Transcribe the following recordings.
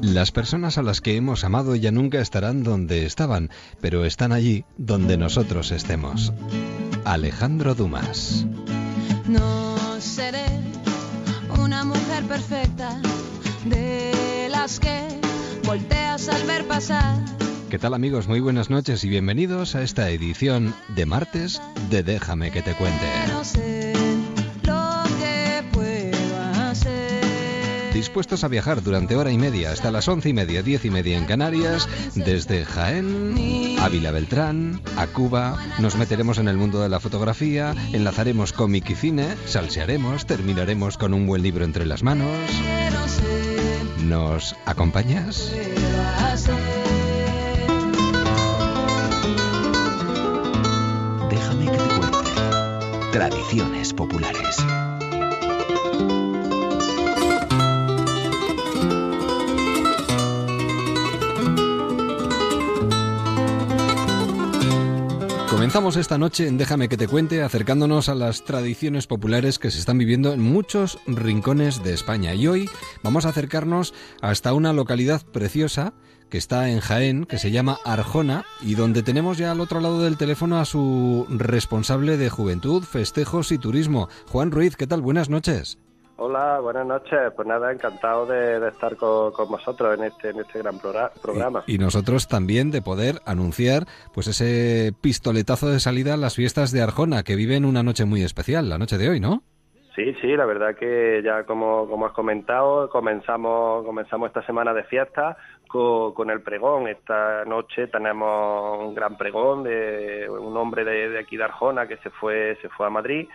Las personas a las que hemos amado ya nunca estarán donde estaban, pero están allí donde nosotros estemos. Alejandro Dumas. No seré una mujer perfecta, de las que volteas al ver pasar. ¿Qué tal, amigos? Muy buenas noches y bienvenidos a esta edición de martes de Déjame que te cuente. No sé lo que puedo hacer. Dispuestos a viajar durante hora y media hasta las 11:30, 10:30 en Canarias, desde Jaén a Vilabertran, a Cuba, nos meteremos en el mundo de la fotografía, enlazaremos cómic y cine, salsearemos, terminaremos con un buen libro entre las manos. ¿Nos acompañas? Déjame que te cuente. Tradiciones populares. Comenzamos esta noche en Déjame que te cuente acercándonos a las tradiciones populares que se están viviendo en muchos rincones de España. Y hoy vamos a acercarnos hasta una localidad preciosa que está en Jaén, que se llama Arjona, y donde tenemos ya al otro lado del teléfono a su responsable de Juventud, Festejos y Turismo, Juan Ruiz. ¿Qué tal? Buenas noches. Hola, buenas noches. Pues nada, encantado de estar con vosotros en este gran programa. Y nosotros también de poder anunciar pues ese pistoletazo de salida a las fiestas de Arjona, que viven una noche muy especial, la noche de hoy, ¿no? Sí, la verdad que ya como has comentado, comenzamos esta semana de fiestas con el pregón. Esta noche tenemos un gran pregón de un hombre de aquí de Arjona que se fue a Madrid,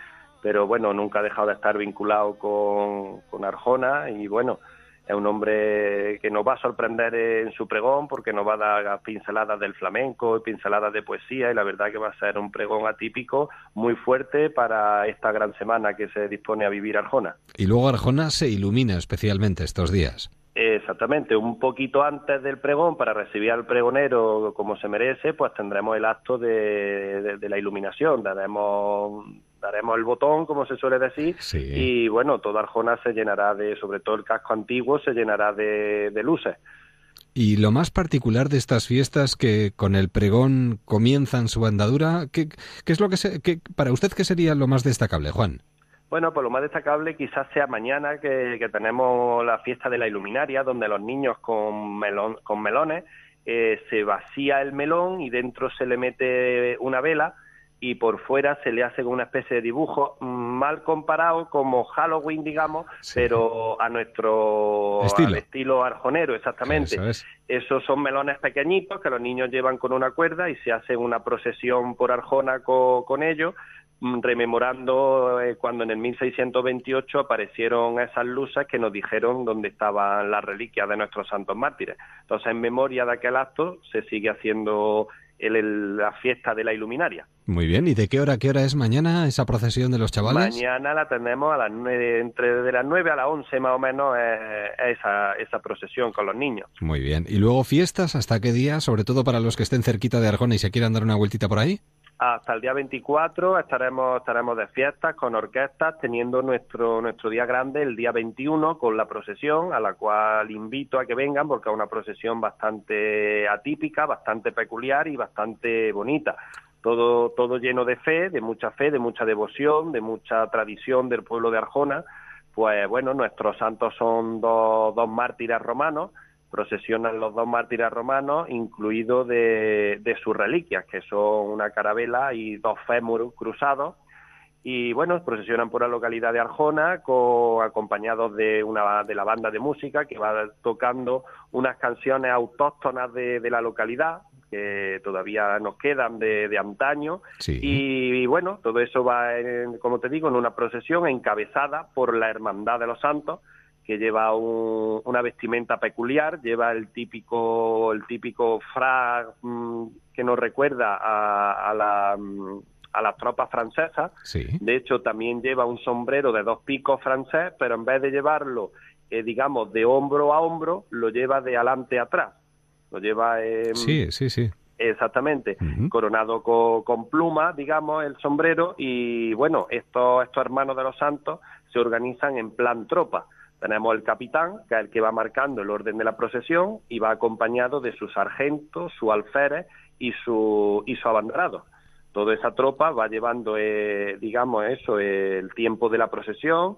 pero bueno, nunca ha dejado de estar vinculado con Arjona, y bueno, es un hombre que nos va a sorprender en su pregón porque nos va a dar pinceladas del flamenco y pinceladas de poesía, y la verdad que va a ser un pregón atípico muy fuerte para esta gran semana que se dispone a vivir Arjona. Y luego Arjona se ilumina especialmente estos días. Exactamente, un poquito antes del pregón, para recibir al pregonero como se merece, pues tendremos el acto de la iluminación, daremos el botón, como se suele decir, sí. Y bueno, toda Arjona se llenará sobre todo el casco antiguo, se llenará de luces. Y lo más particular de estas fiestas que con el pregón comienzan su andadura, ¿qué es lo que para usted qué sería lo más destacable, Juan? Bueno, pues lo más destacable quizás sea mañana, que tenemos la fiesta de la Iluminaria, donde los niños con melones se vacía el melón y dentro se le mete una vela, y por fuera se le hace una especie de dibujo mal comparado como Halloween, digamos, sí, pero a nuestro estilo arjonero, exactamente. Eso es. Esos son melones pequeñitos que los niños llevan con una cuerda y se hace una procesión por Arjona con ellos, rememorando cuando en el 1628 aparecieron esas luces que nos dijeron dónde estaban las reliquias de nuestros santos mártires. Entonces, en memoria de aquel acto, se sigue haciendo la fiesta de la Iluminaria. Muy bien, ¿y de qué hora es mañana esa procesión de los chavales? Mañana la tenemos a las 9, entre de las 9 a las 11 más o menos, esa procesión con los niños. Muy bien, ¿y luego fiestas hasta qué día? Sobre todo para los que estén cerquita de Arjona y se quieran dar una vueltita por ahí. Hasta el día 24 estaremos de fiestas con orquestas, teniendo nuestro día grande el día 21 con la procesión, a la cual invito a que vengan porque es una procesión bastante atípica, bastante peculiar y bastante bonita. Todo lleno de fe, de mucha devoción, de mucha tradición del pueblo de Arjona. Pues bueno, nuestros santos son dos mártires romanos. Procesionan los dos mártires romanos, incluido de sus reliquias, que son una carabela y dos fémures cruzados. Y bueno, procesionan por la localidad de Arjona, acompañados de la banda de música, que va tocando unas canciones autóctonas de la localidad, que todavía nos quedan de antaño, sí. Y bueno, todo eso va, como te digo, en una procesión encabezada por la Hermandad de los Santos, que lleva una vestimenta peculiar, lleva el típico frac que nos recuerda a las tropas francesas. Sí. De hecho, también lleva un sombrero de dos picos francés, pero en vez de llevarlo, digamos, de hombro a hombro, lo lleva de adelante a atrás. Lo lleva sí. Exactamente, uh-huh. Coronado con plumas, digamos, el sombrero, y bueno, estos hermanos de los santos se organizan en plan tropa. Tenemos el capitán, que es el que va marcando el orden de la procesión y va acompañado de su sargento, su alférez y su abanderado. Toda esa tropa va llevando, el tiempo de la procesión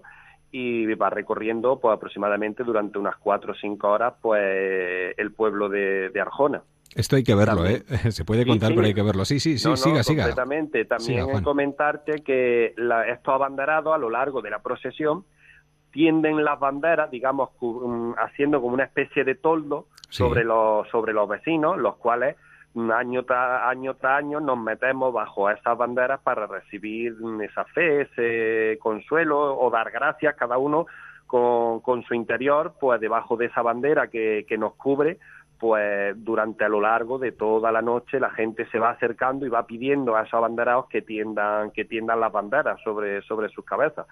y va recorriendo pues aproximadamente durante unas 4 o 5 horas pues el pueblo de Arjona. Esto hay que verlo, también. Se puede contar, sí, pero hay que verlo. Sí, siga. Completamente. También siga, comentarte que estos abanderados a lo largo de la procesión tienden las banderas, digamos, haciendo como una especie de toldo sobre los vecinos, los cuales año tras año nos metemos bajo esas banderas para recibir esa fe, ese consuelo o dar gracias cada uno con su interior, pues debajo de esa bandera que nos cubre. Pues durante a lo largo de toda la noche la gente se va acercando y va pidiendo a esos abanderados que tiendan las banderas sobre sus cabezas.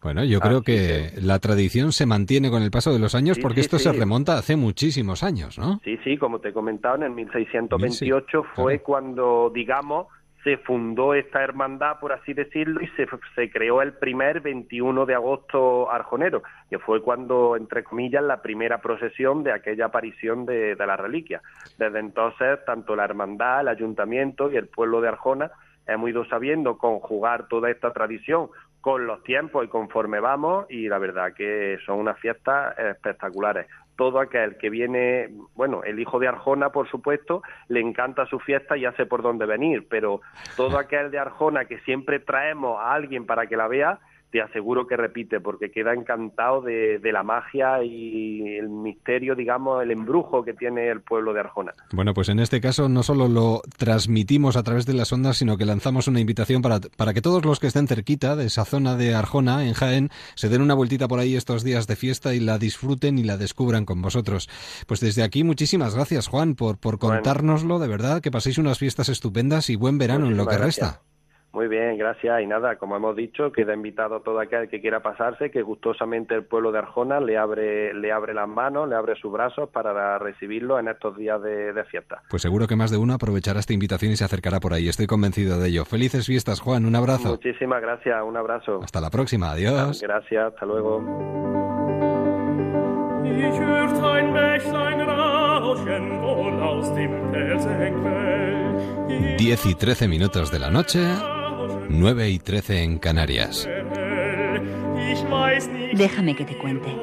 Bueno, yo creo que la tradición se mantiene con el paso de los años, se remonta hace muchísimos años, ¿no? Sí, como te he comentado, en el 1628 fue cuando, digamos, se fundó esta hermandad, por así decirlo, y se creó el primer 21 de agosto arjonero, que fue cuando, entre comillas, la primera procesión de aquella aparición de la reliquia. Desde entonces, tanto la hermandad, el ayuntamiento y el pueblo de Arjona hemos ido sabiendo conjugar toda esta tradición con los tiempos y conforme vamos, y la verdad que son unas fiestas espectaculares. Todo aquel que viene, bueno, el hijo de Arjona, por supuesto, le encanta su fiesta y ya sé por dónde venir, pero todo aquel de Arjona que siempre traemos a alguien para que la vea, te aseguro que repite, porque queda encantado de la magia y el misterio, digamos, el embrujo que tiene el pueblo de Arjona. Bueno, pues en este caso no solo lo transmitimos a través de las ondas, sino que lanzamos una invitación para que todos los que estén cerquita de esa zona de Arjona, en Jaén, se den una vueltita por ahí estos días de fiesta y la disfruten y la descubran con vosotros. Pues desde aquí, muchísimas gracias, Juan, por contárnoslo, de verdad, que paséis unas fiestas estupendas y buen verano en lo que resta. Muy bien, gracias. Y nada, como hemos dicho, queda invitado a todo aquel que quiera pasarse, que gustosamente el pueblo de Arjona le abre las manos, le abre sus brazos para recibirlo en estos días de fiesta. Pues seguro que más de uno aprovechará esta invitación y se acercará por ahí. Estoy convencido de ello. Felices fiestas, Juan. Un abrazo. Muchísimas gracias. Un abrazo. Hasta la próxima. Adiós. Gracias. Hasta luego. Diez y 13 minutos de la noche... 9 y 13 en Canarias. Déjame que te cuente,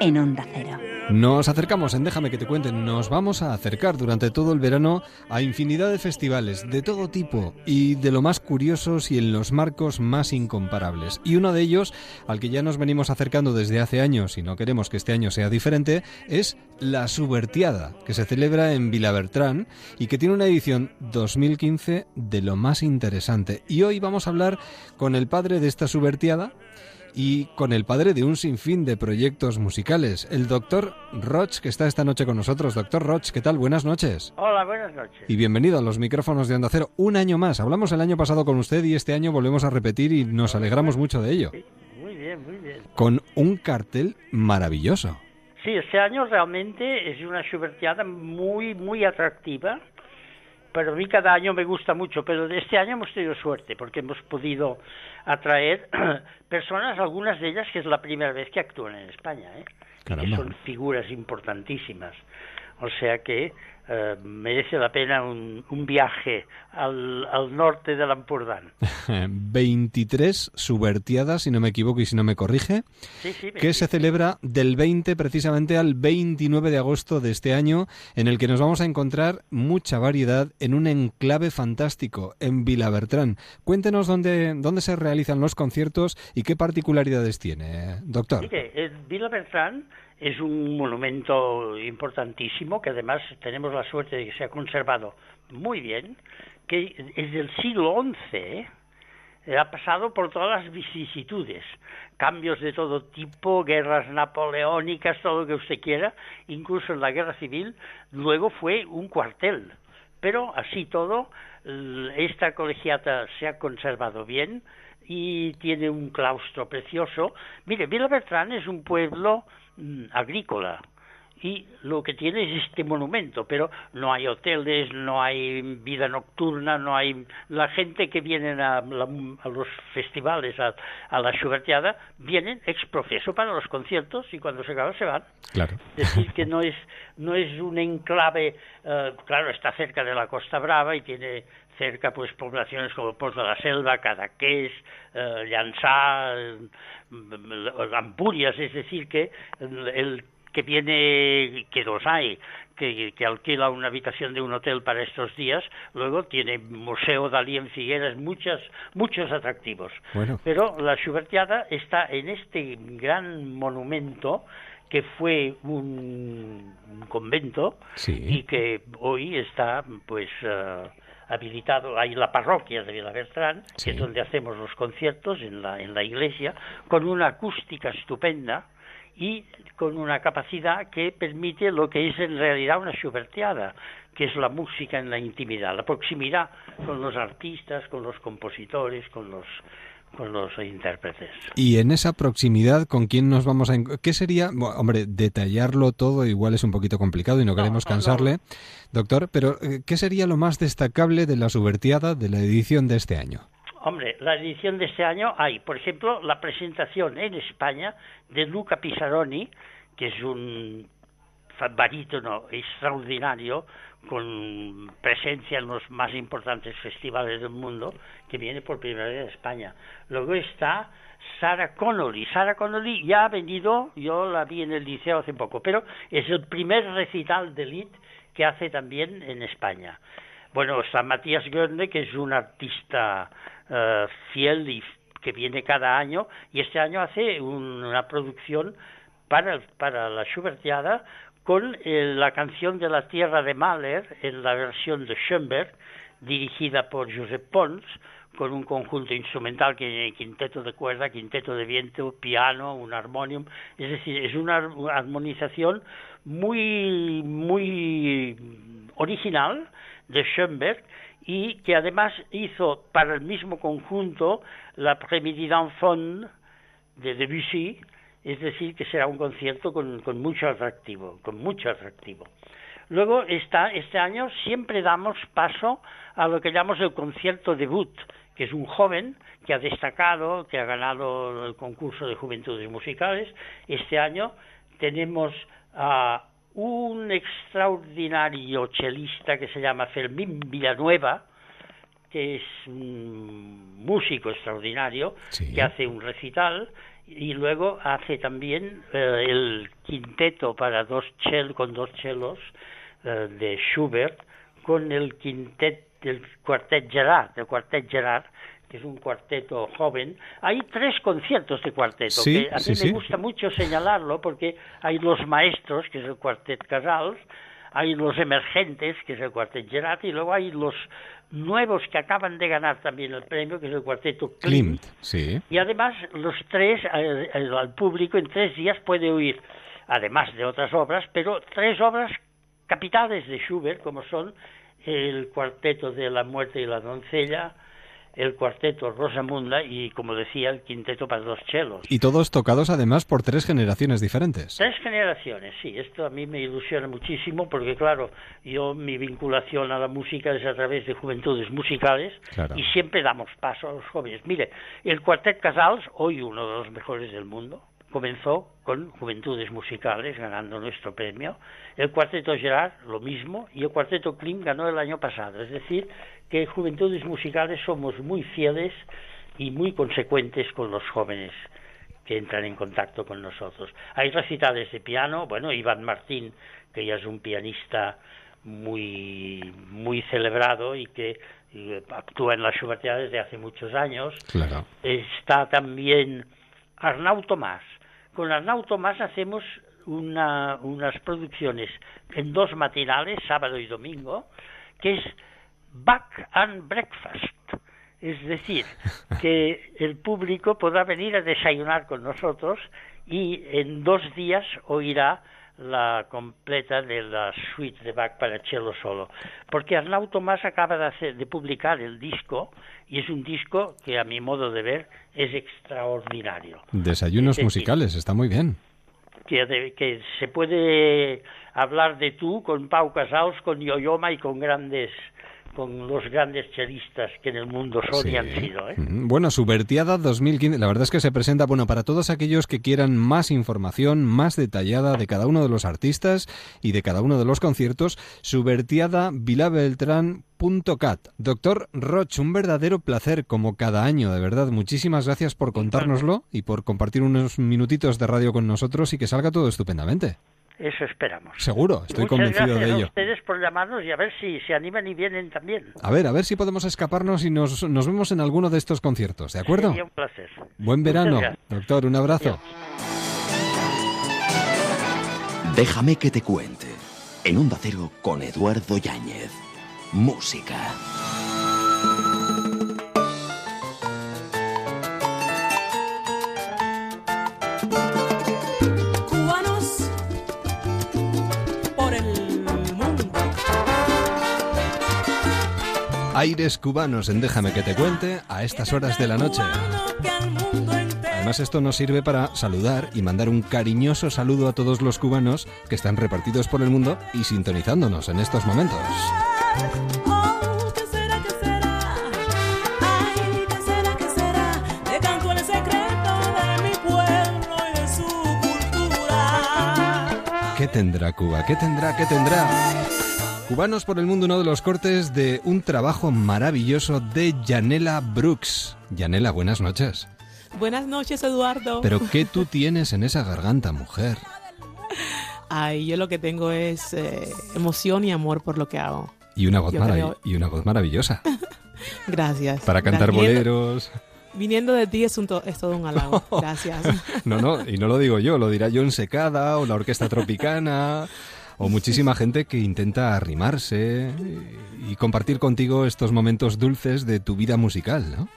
en Onda Cero. Nos acercamos en Déjame que te cuente, nos vamos a acercar durante todo el verano a infinidad de festivales de todo tipo y de lo más curiosos y en los marcos más incomparables. Y uno de ellos, al que ya nos venimos acercando desde hace años y no queremos que este año sea diferente, es La Schubertiada, que se celebra en Vilabertran y que tiene una edición 2015 de lo más interesante. Y hoy vamos a hablar con el padre de esta Schubertiada, y con el padre de un sinfín de proyectos musicales, el doctor Roch, que está esta noche con nosotros. Doctor Roch, ¿qué tal? Buenas noches. Hola, buenas noches. Y bienvenido a los micrófonos de Onda Cero. Un año más. Hablamos el año pasado con usted y este año volvemos a repetir y nos alegramos mucho de ello. Sí, muy bien, muy bien. Con un cartel maravilloso. Sí, este año realmente es una Schubertiada muy, muy atractiva. Pero a mí cada año me gusta mucho, pero este año hemos tenido suerte porque hemos podido atraer personas, algunas de ellas que es la primera vez que actúan en España, que son figuras importantísimas. O sea que merece la pena un viaje al norte del Ampurdán. 23 Schubertiadas, si no me equivoco y si no me corrige, que se celebra del 20 precisamente al 29 de agosto de este año, en el que nos vamos a encontrar mucha variedad en un enclave fantástico, en Vilabertran. Cuéntenos dónde se realizan los conciertos y qué particularidades tiene, doctor. Mire, Vilabertran es un monumento importantísimo que además tenemos la suerte de que se ha conservado muy bien, que desde el siglo XI ha pasado por todas las vicisitudes, cambios de todo tipo, guerras napoleónicas, todo lo que usted quiera, incluso en la guerra civil, luego fue un cuartel. Pero así todo, esta colegiata se ha conservado bien y tiene un claustro precioso. Mire, Vilabertran es un pueblo agrícola y lo que tiene es este monumento, pero no hay hoteles, no hay vida nocturna, no hay... La gente que viene a los festivales, a la Schubertiada, vienen ex profeso para los conciertos y cuando se acaba se van. Claro. Es decir, que no es un enclave... claro, está cerca de la Costa Brava y tiene cerca pues poblaciones como Pons de la Selva, Cadaqués, Llançà, Ampurias, es decir, que el que viene, que los hay, que alquila una habitación de un hotel para estos días, luego tiene Museo Dalí en Figueres, muchos atractivos. Bueno. Pero la Schubertiada está en este gran monumento que fue un convento, sí, y que hoy está pues habilitado. Hay la parroquia de Vilabertran, sí, que es donde hacemos los conciertos, en la iglesia, con una acústica estupenda y con una capacidad que permite lo que es en realidad una Schubertiada, que es la música en la intimidad, la proximidad con los artistas, con los compositores, con los intérpretes. Y en esa proximidad, ¿con quién nos vamos a...? ¿Qué sería...? Bueno, hombre, detallarlo todo igual es un poquito complicado y no queremos cansarle, doctor, pero ¿qué sería lo más destacable de la Schubertiada, de la edición de este año? Hombre, la edición de este año hay, por ejemplo, la presentación en España de Luca Pisaroni, que es un barítono extraordinario, con presencia en los más importantes festivales del mundo, que viene por primera vez a España. Luego está Sara Connolly. Sara Connolly ya ha venido, yo la vi en el liceo hace poco, pero es el primer recital de Lied que hace también en España. Bueno, está Matías Goerne, que es un artista fiel y que viene cada año, y este año hace una producción para la Schubertiada con la canción de la Tierra de Mahler en la versión de Schoenberg, dirigida por Josep Pons, con un conjunto instrumental que tiene quinteto de cuerda, quinteto de viento, piano, un armonium. Es decir, es una armonización muy, muy original de Schoenberg, y que además hizo para el mismo conjunto la Prémie d'Enfant de Debussy, es decir, que será un concierto con mucho atractivo. Luego este año siempre damos paso a lo que llamamos el concierto debut, que es un joven que ha destacado, que ha ganado el concurso de Juventudes Musicales. Este año tenemos a un extraordinario chelista que se llama Fermín Villanueva, que es un músico extraordinario, sí, que hace un recital, y luego hace también el quinteto para dos chelos de Schubert, con el Cuartet Gerard, que es un cuarteto joven. Hay tres conciertos de cuarteto, sí, que a mí me gusta mucho señalarlo, porque hay los maestros, que es el Cuartet Casals, hay los emergentes, que es el Cuartet Gerard, y luego hay los nuevos que acaban de ganar también el premio, que es el Cuarteto Klimt. Sí. Y además los tres, al público en 3 días puede oír, además de otras obras, pero 3 obras capitales de Schubert, como son el Cuarteto de la Muerte y la Doncella, el Cuarteto Rosamunda y, como decía, el Quinteto para 2 chelos. Y todos tocados, además, por 3 generaciones diferentes. 3 generaciones, sí. Esto a mí me ilusiona muchísimo porque, claro, mi vinculación a la música es a través de Juventudes Musicales, claro, y siempre damos paso a los jóvenes. Mire, el Cuartet Casals, hoy uno de los mejores del mundo, comenzó con Juventudes Musicales, ganando nuestro premio. El Cuarteto Gerard, lo mismo, y el Cuarteto Klimt ganó el año pasado. Es decir, que Juventudes Musicales somos muy fieles y muy consecuentes con los jóvenes que entran en contacto con nosotros. Hay recitales de piano, bueno, Iván Martín, que ya es un pianista muy, muy celebrado y que actúa en la Schubertiada desde hace muchos años. Claro. Está también Arnau Tomàs. Con Arnau Tomàs hacemos unas producciones en 2 matinales, sábado y domingo, que es Back and Breakfast. Es decir, que el público podrá venir a desayunar con nosotros y en 2 días oirá la completa de la suite de Bach para cello solo. Porque Arnau Tomàs acaba de publicar el disco, y es un disco que, a mi modo de ver, es extraordinario. Desayunos musicales, está muy bien. que se puede hablar de tú con Pau Casals, con Yoyoma y con los grandes chelistas que en el mundo son y han sido. Bueno, Schubertiada 2015, la verdad es que se presenta, bueno, para todos aquellos que quieran más información, más detallada de cada uno de los artistas y de cada uno de los conciertos, Schubertiada.vilabertran.cat. Doctor Roch, un verdadero placer como cada año, de verdad, muchísimas gracias por contárnoslo y por compartir unos minutitos de radio con nosotros y que salga todo estupendamente. Eso esperamos. Seguro, estoy convencido de ello. Muchas gracias a ustedes por llamarnos y a ver si se animan y vienen también. A ver si podemos escaparnos y nos vemos en alguno de estos conciertos, ¿de acuerdo? Sería un placer. Buen verano, doctor, un abrazo. Adiós. Déjame que te cuente. En Onda Cero con Eduardo Yáñez. Música. Aires cubanos en Déjame que te cuente a estas horas de la noche. Además, esto nos sirve para saludar y mandar un cariñoso saludo a todos los cubanos que están repartidos por el mundo y sintonizándonos en estos momentos. ¿Qué tendrá Cuba? ¿Qué tendrá? Cubanos por el mundo, uno de los cortes de un trabajo maravilloso de Yanela Brooks. Yanela, buenas noches. Buenas noches, Eduardo. ¿Pero qué tú tienes en esa garganta, mujer? Ay, yo lo que tengo es emoción y amor por lo que hago. Y una voz, y una voz maravillosa. Gracias. Para cantar boleros. Viniendo de ti es todo un halago, gracias. No, y no lo digo yo, lo dirá John Secada o la Orquesta Tropicana... O muchísima gente que intenta arrimarse y compartir contigo estos momentos dulces de tu vida musical, ¿no?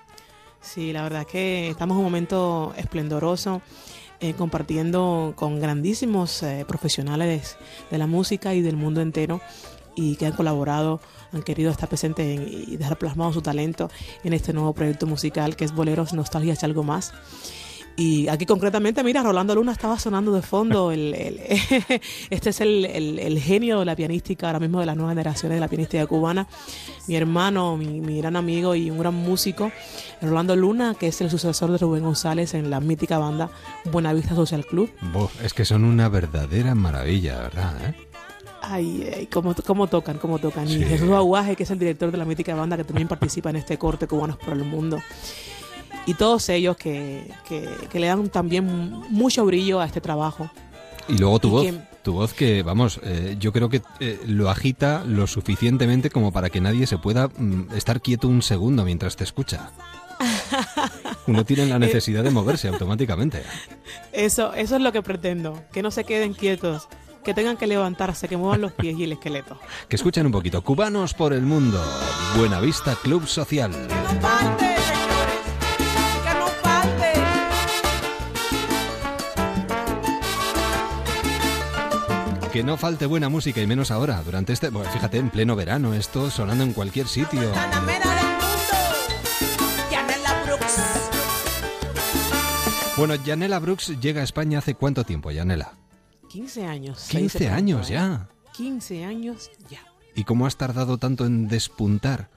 Sí, la verdad es que estamos en un momento esplendoroso, compartiendo con grandísimos profesionales de la música y del mundo entero y que han colaborado, han querido estar presentes y dejar plasmado su talento en este nuevo proyecto musical que es Boleros, Nostalgia y Algo Más. Y aquí concretamente, mira, Rolando Luna estaba sonando de fondo. Este es el genio de la pianística ahora mismo, de las nuevas generaciones de la pianística cubana. Mi hermano, mi gran amigo y un gran músico, Rolando Luna, que es el sucesor de Rubén González en la mítica banda Buenavista Social Club. Es que son una verdadera maravilla, ¿verdad? Ay, cómo tocan. Sí. Y Jesús Aguaje, que es el director de la mítica banda, que también participa en este corte Cubanos por el Mundo. Y todos ellos que le dan también mucho brillo a este trabajo. Y luego tu voz que, vamos, yo creo que lo agita lo suficientemente como para que nadie se pueda estar quieto un segundo mientras te escucha. Uno tiene la necesidad de moverse automáticamente. Eso es lo que pretendo, que no se queden quietos, que tengan que levantarse, que muevan los pies y el esqueleto. Que escuchen un poquito. Cubanos por el Mundo, Buenavista Club Social. Que no falte buena música, y menos ahora, durante este... Bueno, fíjate, en pleno verano, esto sonando en cualquier sitio. Bueno, Yanela Brooks llega a España hace ¿cuánto tiempo, Yanela? 15 años. 15 años ya. 15 años ya. ¿Y cómo has tardado tanto en despuntar?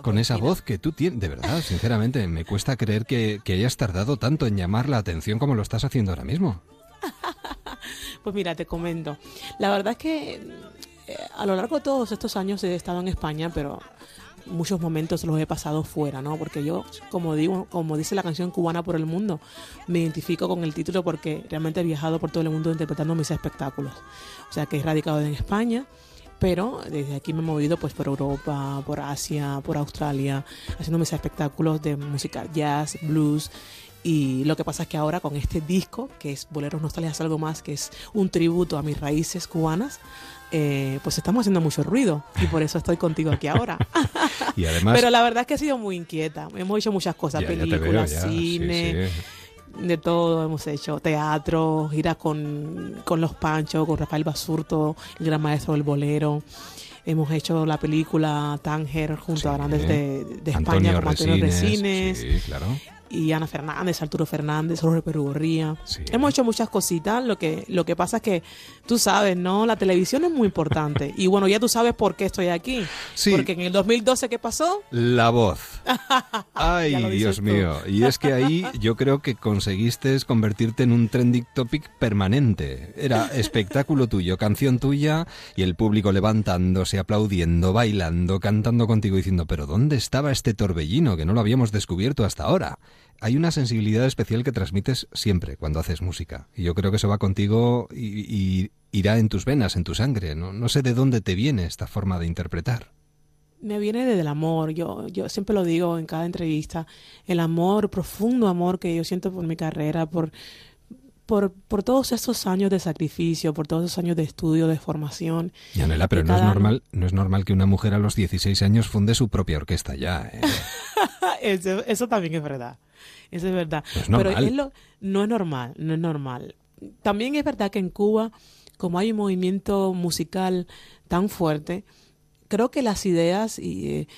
Con esa voz que tú tienes, de verdad, sinceramente, me cuesta creer que hayas tardado tanto en llamar la atención como lo estás haciendo ahora mismo. Pues mira, te comento. La verdad es que a lo largo de todos estos años he estado en España, pero muchos momentos los he pasado fuera, ¿no? Porque yo, como dice la canción Cubana por el Mundo, me identifico con el título porque realmente he viajado por todo el mundo interpretando mis espectáculos. O sea, que he radicado en España, pero desde aquí me he movido pues por Europa, por Asia, por Australia, haciendo mis espectáculos de música jazz, blues. Y lo que pasa es que ahora con este disco, que es Boleros, Nostalgia y Algo Más, que es un tributo a mis raíces cubanas, pues estamos haciendo mucho ruido y por eso estoy contigo aquí ahora. Y además, pero la verdad es que he sido muy inquieta, hemos hecho muchas cosas, películas, cine... Sí. De todo hemos hecho, teatro, giras con Los Panchos, con Rafael Basurto, el gran maestro del bolero. Hemos hecho la película Tánger junto a grandes de España, con Antonio Resines. Sí, claro. y Ana Fernández, Arturo Fernández, Jorge Perugorría. Sí. Hemos hecho muchas cositas. Lo que pasa es que, tú sabes, ¿no? La televisión es muy importante. Y bueno, ya tú sabes por qué estoy aquí. Sí. Porque en el 2012, ¿qué pasó? La voz. Ay, Dios mío. Y es que ahí yo creo que conseguiste convertirte en un trending topic permanente. Era espectáculo tuyo, canción tuya, y el público levantándose, aplaudiendo, bailando, cantando contigo, diciendo, pero ¿dónde estaba este torbellino que no lo habíamos descubierto hasta ahora? Hay una sensibilidad especial que transmites siempre cuando haces música. Y yo creo que eso va contigo y irá en tus venas, en tu sangre. No sé de dónde te viene esta forma de interpretar. Me viene desde el amor. Yo siempre lo digo en cada entrevista. El amor, profundo amor que yo siento por mi carrera, por todos estos años de sacrificio, por todos esos años de estudio, de formación. Yanela, pero no es normal que una mujer a los 16 años funde su propia orquesta ya, ¿eh? eso también es verdad. Eso es verdad. No es normal. También es verdad que en Cuba, como hay un movimiento musical tan fuerte, creo que las ideas y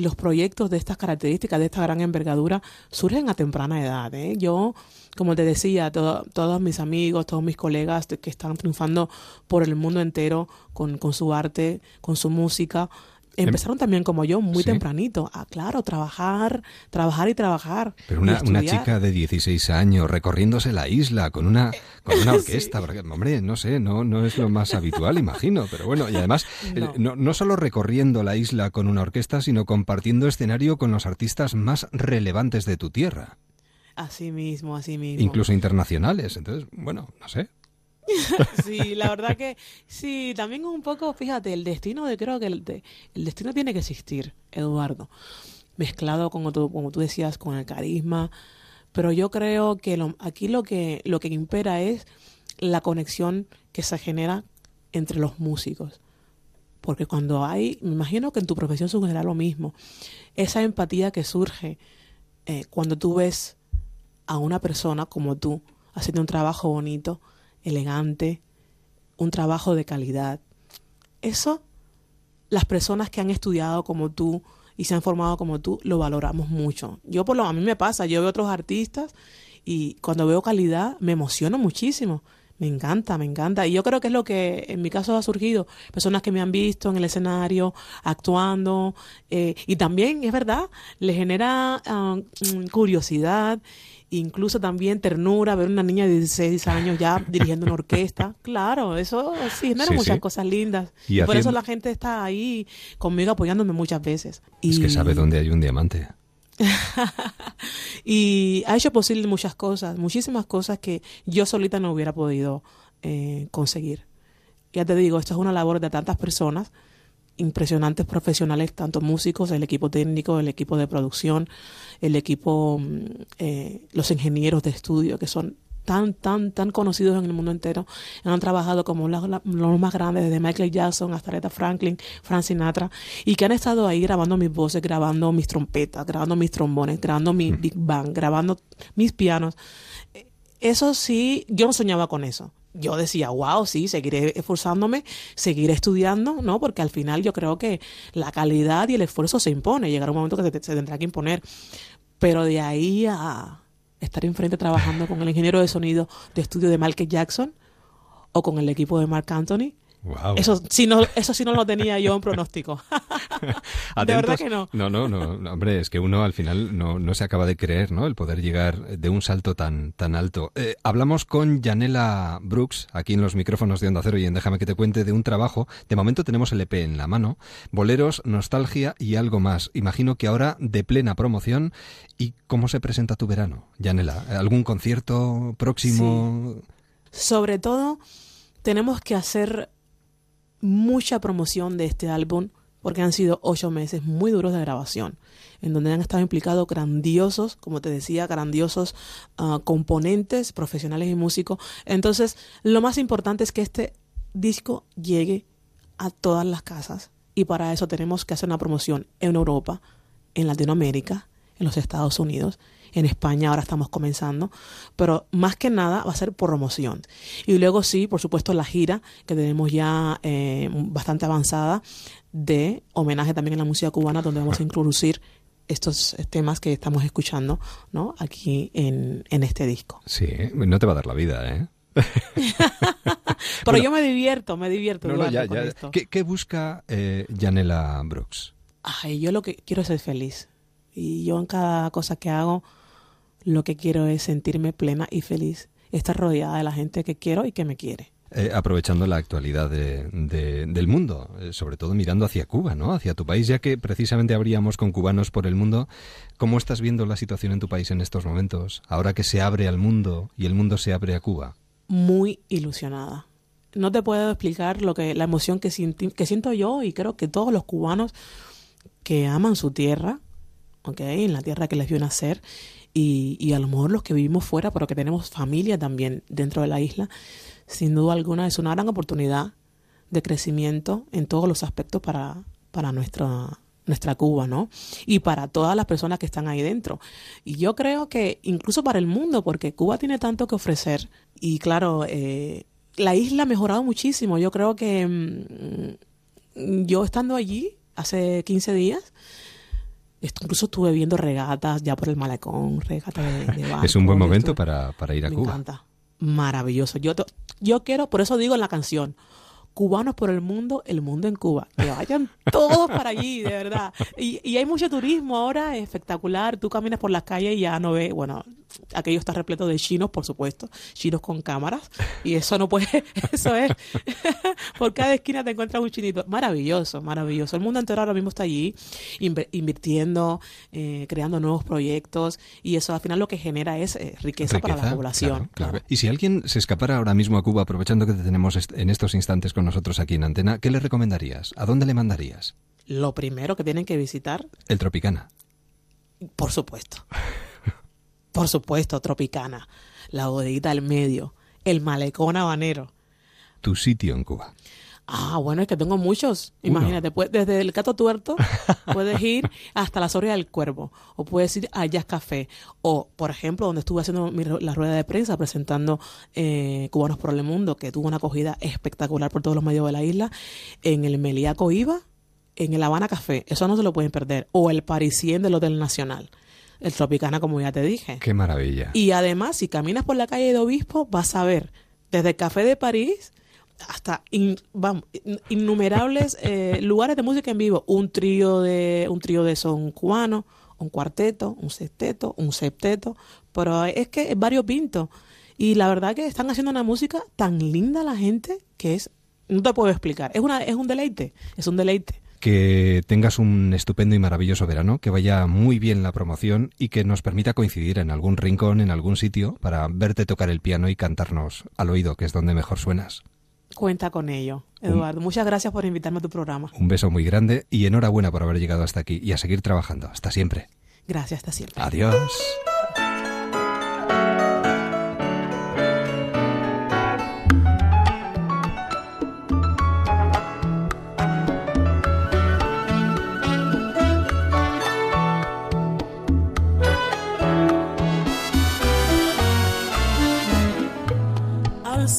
los proyectos de estas características, de esta gran envergadura, surgen a temprana edad, ¿eh? Yo, como te decía, todos mis amigos, todos mis colegas que están triunfando por el mundo entero con su arte, con su música, empezaron también como yo, muy tempranito. Ah, claro, trabajar. Pero una chica de 16 años recorriéndose la isla con una orquesta, sí. Porque, hombre, no sé, no es lo más habitual, imagino. Pero bueno, y además, no solo recorriendo la isla con una orquesta, sino compartiendo escenario con los artistas más relevantes de tu tierra. Así mismo. Incluso internacionales. Entonces, bueno, no sé. Sí, la verdad que sí, también un poco, fíjate, el destino tiene que existir, Eduardo, mezclado como tú decías, con el carisma, pero yo creo que aquí lo que impera es la conexión que se genera entre los músicos, porque cuando hay, me imagino que en tu profesión sucederá lo mismo, esa empatía que surge cuando tú ves a una persona como tú haciendo un trabajo bonito, elegante, un trabajo de calidad. Eso, las personas que han estudiado como tú y se han formado como tú, lo valoramos mucho. A mí me pasa, yo veo otros artistas y cuando veo calidad me emociono muchísimo. Me encanta. Y yo creo que es lo que en mi caso ha surgido. Personas que me han visto en el escenario, actuando. Y también, es verdad, le genera curiosidad, incluso también ternura, ver una niña de 16 años ya dirigiendo una orquesta. Claro, eso sí genera muchas cosas lindas. Y por eso la gente está ahí conmigo apoyándome muchas veces. Es que sabe dónde hay un diamante. Y ha hecho posible muchas cosas, muchísimas cosas que yo solita no hubiera podido conseguir. Ya te digo, esto es una labor de tantas personas, impresionantes profesionales, tanto músicos, el equipo técnico, el equipo de producción, el equipo, los ingenieros de estudio que son tan conocidos en el mundo entero. Han trabajado como los más grandes, desde Michael Jackson hasta Aretha Franklin, Frank Sinatra, y que han estado ahí grabando mis voces, grabando mis trompetas, grabando mis trombones, grabando mi big band, grabando mis pianos. Eso sí, yo no soñaba con eso. Yo decía, wow, sí, seguiré esforzándome, seguiré estudiando, ¿no? Porque al final yo creo que la calidad y el esfuerzo se impone. Llegará un momento que se tendrá que imponer. Pero de ahí a estar enfrente trabajando con el ingeniero de sonido de estudio de Michael Jackson o con el equipo de Marc Anthony. Wow. Eso sí no lo tenía yo en pronóstico. De verdad que no. No, hombre, es que uno al final no se acaba de creer, ¿no? El poder llegar de un salto tan alto. Hablamos con Yanela Brooks aquí en los micrófonos de Onda Cero y en Déjame que te cuente de un trabajo. De momento tenemos el EP en la mano, boleros, nostalgia y algo más. Imagino que ahora de plena promoción. ¿Y cómo se presenta tu verano, Yanela? ¿Algún concierto próximo? Sí. Sobre todo tenemos que hacer mucha promoción de este álbum, porque han sido 8 meses muy duros de grabación, en donde han estado implicados grandiosos, como te decía, componentes, profesionales y músicos. Entonces, lo más importante es que este disco llegue a todas las casas, y para eso tenemos que hacer una promoción en Europa, en Latinoamérica, en los Estados Unidos, en España ahora estamos comenzando, pero más que nada va a ser promoción. Y luego sí, por supuesto, la gira que tenemos ya bastante avanzada de homenaje también a la música cubana, donde vamos a introducir estos temas que estamos escuchando, ¿no?, aquí en este disco. Sí, no te va a dar la vida, ¿eh? Pero bueno, yo me divierto. No, ya. Esto. ¿Qué busca Yanela Brooks? Ay, yo lo que quiero es ser feliz. Y yo en cada cosa que hago, lo que quiero es sentirme plena y feliz. Estar rodeada de la gente que quiero y que me quiere. Aprovechando la actualidad del mundo, sobre todo mirando hacia Cuba, ¿no?, hacia tu país, ya que precisamente habríamos con cubanos por el mundo. ¿Cómo estás viendo la situación en tu país en estos momentos, ahora que se abre al mundo y el mundo se abre a Cuba? Muy ilusionada. No te puedo explicar la emoción que siento yo, y creo que todos los cubanos que aman su tierra, ¿okay?, en la tierra que les vio nacer, y a lo mejor los que vivimos fuera, pero que tenemos familia también dentro de la isla, sin duda alguna es una gran oportunidad de crecimiento en todos los aspectos para nuestra Cuba, ¿no? Y para todas las personas que están ahí dentro. Y yo creo que incluso para el mundo, porque Cuba tiene tanto que ofrecer. Y claro, la isla ha mejorado muchísimo. Yo creo que yo estando allí hace 15 días, incluso estuve viendo regatas ya por el malecón, regatas de barco. Es un buen momento para ir a Cuba. Me encanta. Maravilloso. Yo quiero, por eso digo en la canción, cubanos por el mundo en Cuba. Que vayan todos para allí, de verdad. Y hay mucho turismo ahora, es espectacular. Tú caminas por las calles y ya no ves, bueno, aquello está repleto de chinos, por supuesto, chinos con cámaras. Y eso no puede, eso es, por cada esquina te encuentras un chinito. Maravilloso, maravilloso. El mundo entero ahora mismo está allí, invirtiendo, creando nuevos proyectos. Y eso al final lo que genera es riqueza para la población. Claro. Y si alguien se escapara ahora mismo a Cuba, aprovechando que te tenemos en estos instantes con nosotros aquí en Antena, ¿qué le recomendarías? ¿A dónde le mandarías? Lo primero que tienen que visitar... El Tropicana. Por supuesto. Por supuesto, Tropicana. La bodeguita del medio. El malecón habanero. Tu sitio en Cuba. Ah, bueno, es que tengo muchos. Imagínate, desde el Gato Tuerto puedes ir hasta la Soria del Cuervo, o puedes ir a Jazz Café, o, por ejemplo, donde estuve haciendo la rueda de prensa presentando Cubanos por el Mundo, que tuvo una acogida espectacular por todos los medios de la isla, en el Meliá Coiba, en el Habana Café. Eso no se lo pueden perder. O el Parisien del Hotel Nacional. El Tropicana, como ya te dije. ¡Qué maravilla! Y además, si caminas por la calle de Obispo, vas a ver desde el Café de París... hasta innumerables lugares de música en vivo, un trío de son cubano, un cuarteto, un sexteto, un septeto, pero es que es variopinto, y la verdad que están haciendo una música tan linda la gente que es, no te puedo explicar, es un deleite. Que tengas un estupendo y maravilloso verano, que vaya muy bien la promoción y que nos permita coincidir en algún rincón, en algún sitio, para verte tocar el piano y cantarnos al oído, que es donde mejor suenas. Cuenta con ello, Eduardo. Muchas gracias por invitarme a tu programa. Un beso muy grande y enhorabuena por haber llegado hasta aquí y a seguir trabajando. Hasta siempre. Gracias, hasta siempre. Adiós.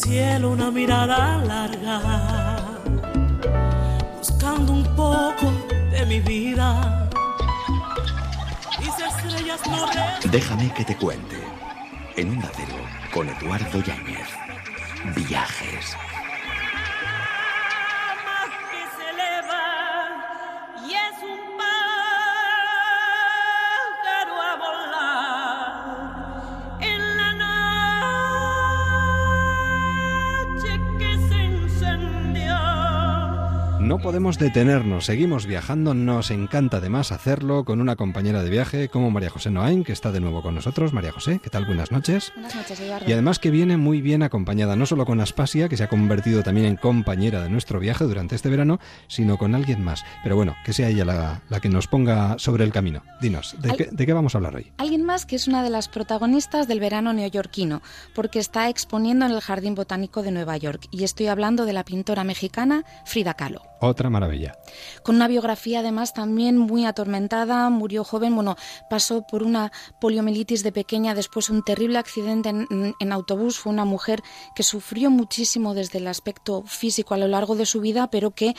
Cielo, una mirada larga, buscando un poco de mi vida. Mis estrellas no ven. Déjame que te cuente. En Onda Cero, con Eduardo Yáñez. Viajes. No podemos detenernos, seguimos viajando, nos encanta además hacerlo con una compañera de viaje como María José Noain, que está de nuevo con nosotros. María José, ¿qué tal? Buenas noches. Buenas noches, Eduardo. Y además que viene muy bien acompañada, no solo con Aspasia, que se ha convertido también en compañera de nuestro viaje durante este verano, sino con alguien más. Pero bueno, que sea ella la que nos ponga sobre el camino. Dinos, ¿de qué vamos a hablar hoy? Alguien más que es una de las protagonistas del verano neoyorquino, porque está exponiendo en el Jardín Botánico de Nueva York. Y estoy hablando de la pintora mexicana Frida Kahlo. otra maravilla. Con una biografía además también muy atormentada, murió joven, bueno, pasó por una poliomielitis de pequeña, después un terrible accidente en autobús, fue una mujer que sufrió muchísimo desde el aspecto físico a lo largo de su vida, pero que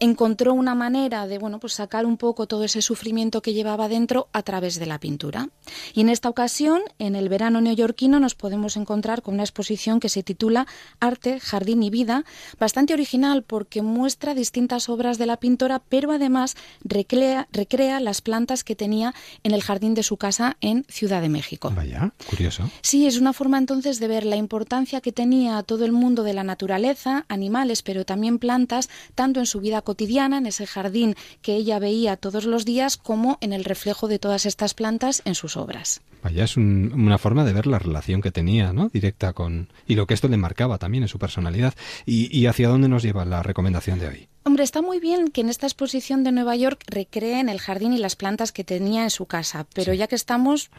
encontró una manera de, bueno, pues sacar un poco todo ese sufrimiento que llevaba dentro a través de la pintura. Y en esta ocasión, en el verano neoyorquino, nos podemos encontrar con una exposición que se titula Arte, Jardín y Vida, bastante original porque muestra distintas obras de la pintora, pero además recrea las plantas que tenía en el jardín de su casa en Ciudad de México. Vaya, curioso. Sí, es una forma entonces de ver la importancia que tenía todo el mundo de la naturaleza, animales, pero también plantas, tanto en su vida cotidiana, en ese jardín que ella veía todos los días, como en el reflejo de todas estas plantas en sus obras. Vaya, es una forma de ver la relación que tenía, ¿no?, directa con... y lo que esto le marcaba también en su personalidad. ¿Y hacia dónde nos lleva la recomendación de hoy? Hombre, está muy bien que en esta exposición de Nueva York recreen el jardín y las plantas que tenía en su casa, pero sí, ya que estamos,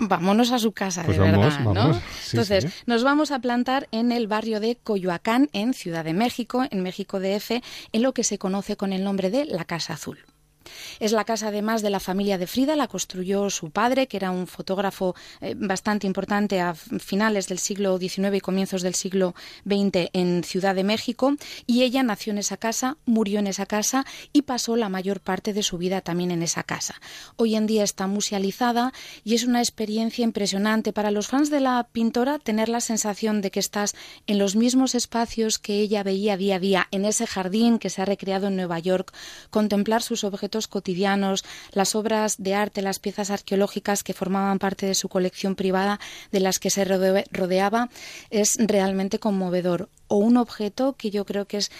vámonos a su casa, pues de vamos, ¿no? Sí, entonces, sí, nos vamos a plantar en el barrio de Coyoacán, en Ciudad de México, en México DF, en lo que se conoce con el nombre de La Casa Azul. Es la casa además de la familia de Frida, la construyó su padre, que era un fotógrafo bastante importante a finales del siglo XIX y comienzos del siglo XX en Ciudad de México, y ella nació en esa casa, murió en esa casa y pasó la mayor parte de su vida también en esa casa. Hoy en día está musealizada y es una experiencia impresionante para los fans de la pintora tener la sensación de que estás en los mismos espacios que ella veía día a día, en ese jardín que se ha recreado en Nueva York, contemplar sus objetos cotidianos, las obras de arte, las piezas arqueológicas que formaban parte de su colección privada, de las que se rodeaba, es realmente conmovedor. O un objeto que yo creo que es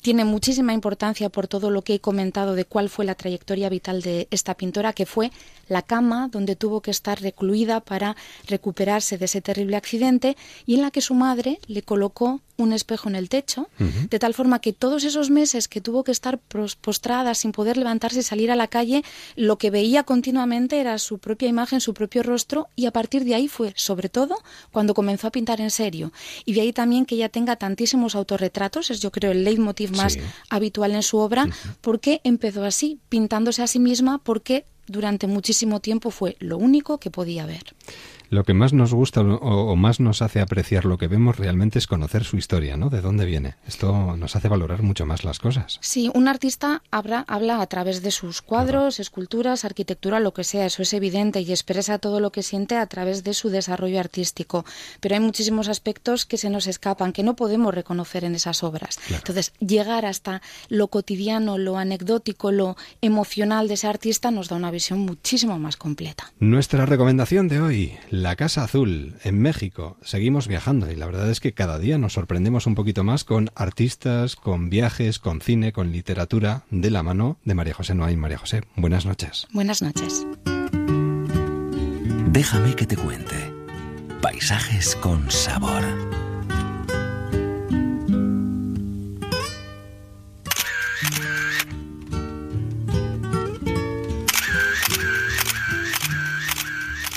tiene muchísima importancia por todo lo que he comentado de cuál fue la trayectoria vital de esta pintora, que fue la cama donde tuvo que estar recluida para recuperarse de ese terrible accidente y en la que su madre le colocó un espejo en el techo, de tal forma que todos esos meses que tuvo que estar postrada sin poder levantarse y salir a la calle, lo que veía continuamente era su propia imagen, su propio rostro, y a partir de ahí fue, sobre todo, cuando comenzó a pintar en serio. Y de ahí también que ella tenga tantísimos autorretratos, es yo creo el leitmotiv más habitual en su obra, porque empezó así, pintándose a sí misma, porque durante muchísimo tiempo fue lo único que podía ver. Lo que más nos gusta o más nos hace apreciar lo que vemos realmente es conocer su historia, ¿no? ¿De dónde viene? Esto nos hace valorar mucho más las cosas. Sí, un artista habla a través de sus cuadros, esculturas, arquitectura, lo que sea, eso es evidente, y expresa todo lo que siente a través de su desarrollo artístico. Pero hay muchísimos aspectos que se nos escapan, que no podemos reconocer en esas obras. Claro. Entonces, llegar hasta lo cotidiano, lo anecdótico, lo emocional de ese artista nos da una visión muchísimo más completa. Nuestra recomendación de hoy... La Casa Azul, en México. Seguimos viajando y la verdad es que cada día nos sorprendemos un poquito más con artistas, con viajes, con cine, con literatura, de la mano de María José Noa. Y María José, buenas noches. Buenas noches. Déjame que te cuente. Paisajes con sabor.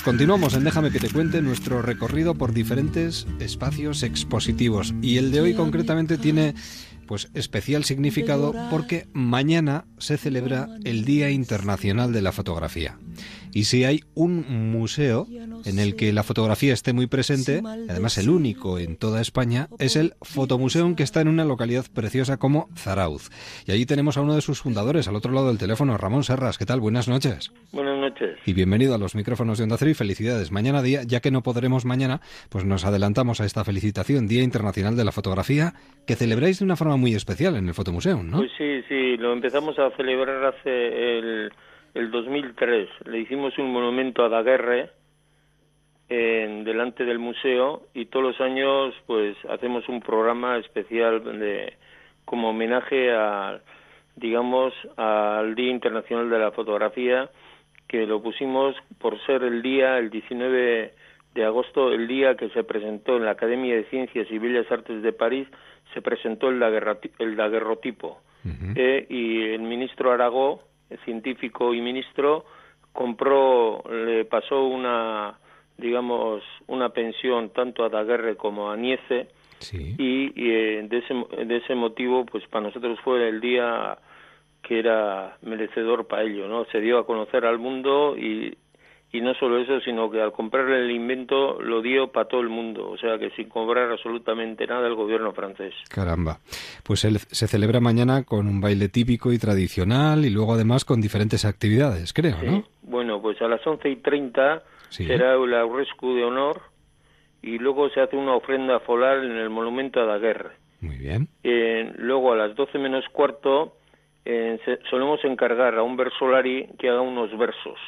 Continuamos en Déjame que te cuente nuestro recorrido por diferentes espacios expositivos, y el de hoy concretamente tiene pues especial significado porque mañana se celebra el Día Internacional de la Fotografía. Y si hay un museo en el que la fotografía esté muy presente, además el único en toda España, es el Fotomuseo, que está en una localidad preciosa como Zarauz. Y allí tenemos a uno de sus fundadores, al otro lado del teléfono, Ramón Serras. ¿Qué tal? Buenas noches. Buenas noches. Y bienvenido a los micrófonos de Onda Cero y felicidades. Mañana día, ya que no podremos mañana, pues nos adelantamos a esta felicitación, Día Internacional de la Fotografía, que celebráis de una forma muy especial en el Fotomuseo, ¿no? Pues sí, sí, lo empezamos a celebrar hace el 2003. Le hicimos un monumento a Daguerre delante del museo, y todos los años pues hacemos un programa especial como homenaje a, digamos, al Día Internacional de la Fotografía, que lo pusimos por ser el día, el 19 de agosto, el día que se presentó en la Academia de Ciencias y Bellas Artes de París, se presentó el daguerrotipo. Y el ministro Aragó, el científico y ministro, le pasó una digamos, una pensión tanto a Daguerre como a Niece, sí. y de ese motivo, pues para nosotros fue el día que era merecedor para ello, ¿no? Se dio a conocer al mundo y no solo eso, sino que al comprarle el invento lo dio para todo el mundo, o sea que sin cobrar absolutamente nada el gobierno francés. Caramba, pues se celebra mañana con un baile típico y tradicional y luego además con diferentes actividades, creo, sí. ¿No? Bueno, pues a las 11:30 sí. será el aurrescu de honor y luego se hace una ofrenda floral en el monumento a Daguerre. Muy bien. Luego a las 12:45 solemos encargar a un versolari que haga unos versos.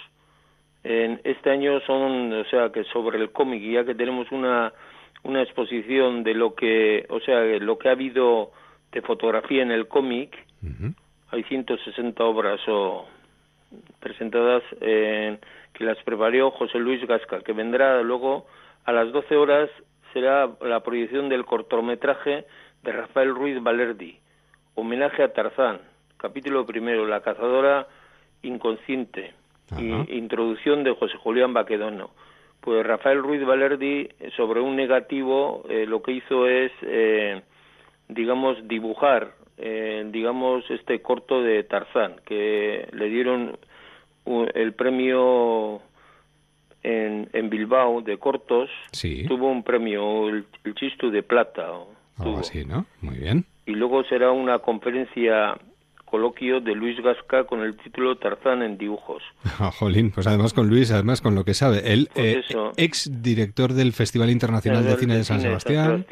En este año son, o sea, que sobre el cómic, ya que tenemos una exposición de lo que, o sea, lo que ha habido de fotografía en el cómic, uh-huh. hay 160 obras presentadas que las preparó José Luis Gasca, que vendrá luego a las 12 horas será la proyección del cortometraje de Rafael Ruiz Valerdi, homenaje a Tarzán, capítulo primero, La cazadora inconsciente. Uh-huh. Introducción de José Julián Baquedano. Pues Rafael Ruiz Valerdi, sobre un negativo, lo que hizo es, digamos, dibujar, digamos, este corto de Tarzán, que le dieron el premio en Bilbao de cortos, sí. tuvo un premio, el Chistu de Plata. Algo así, ¿no? Muy bien. Y luego será una conferencia, coloquio de Luis Gasca con el título Tarzán en dibujos. Oh, jolín, pues además con Luis, además con lo que sabe. Él, pues ex director del Festival Internacional de Cine de San Sebastián.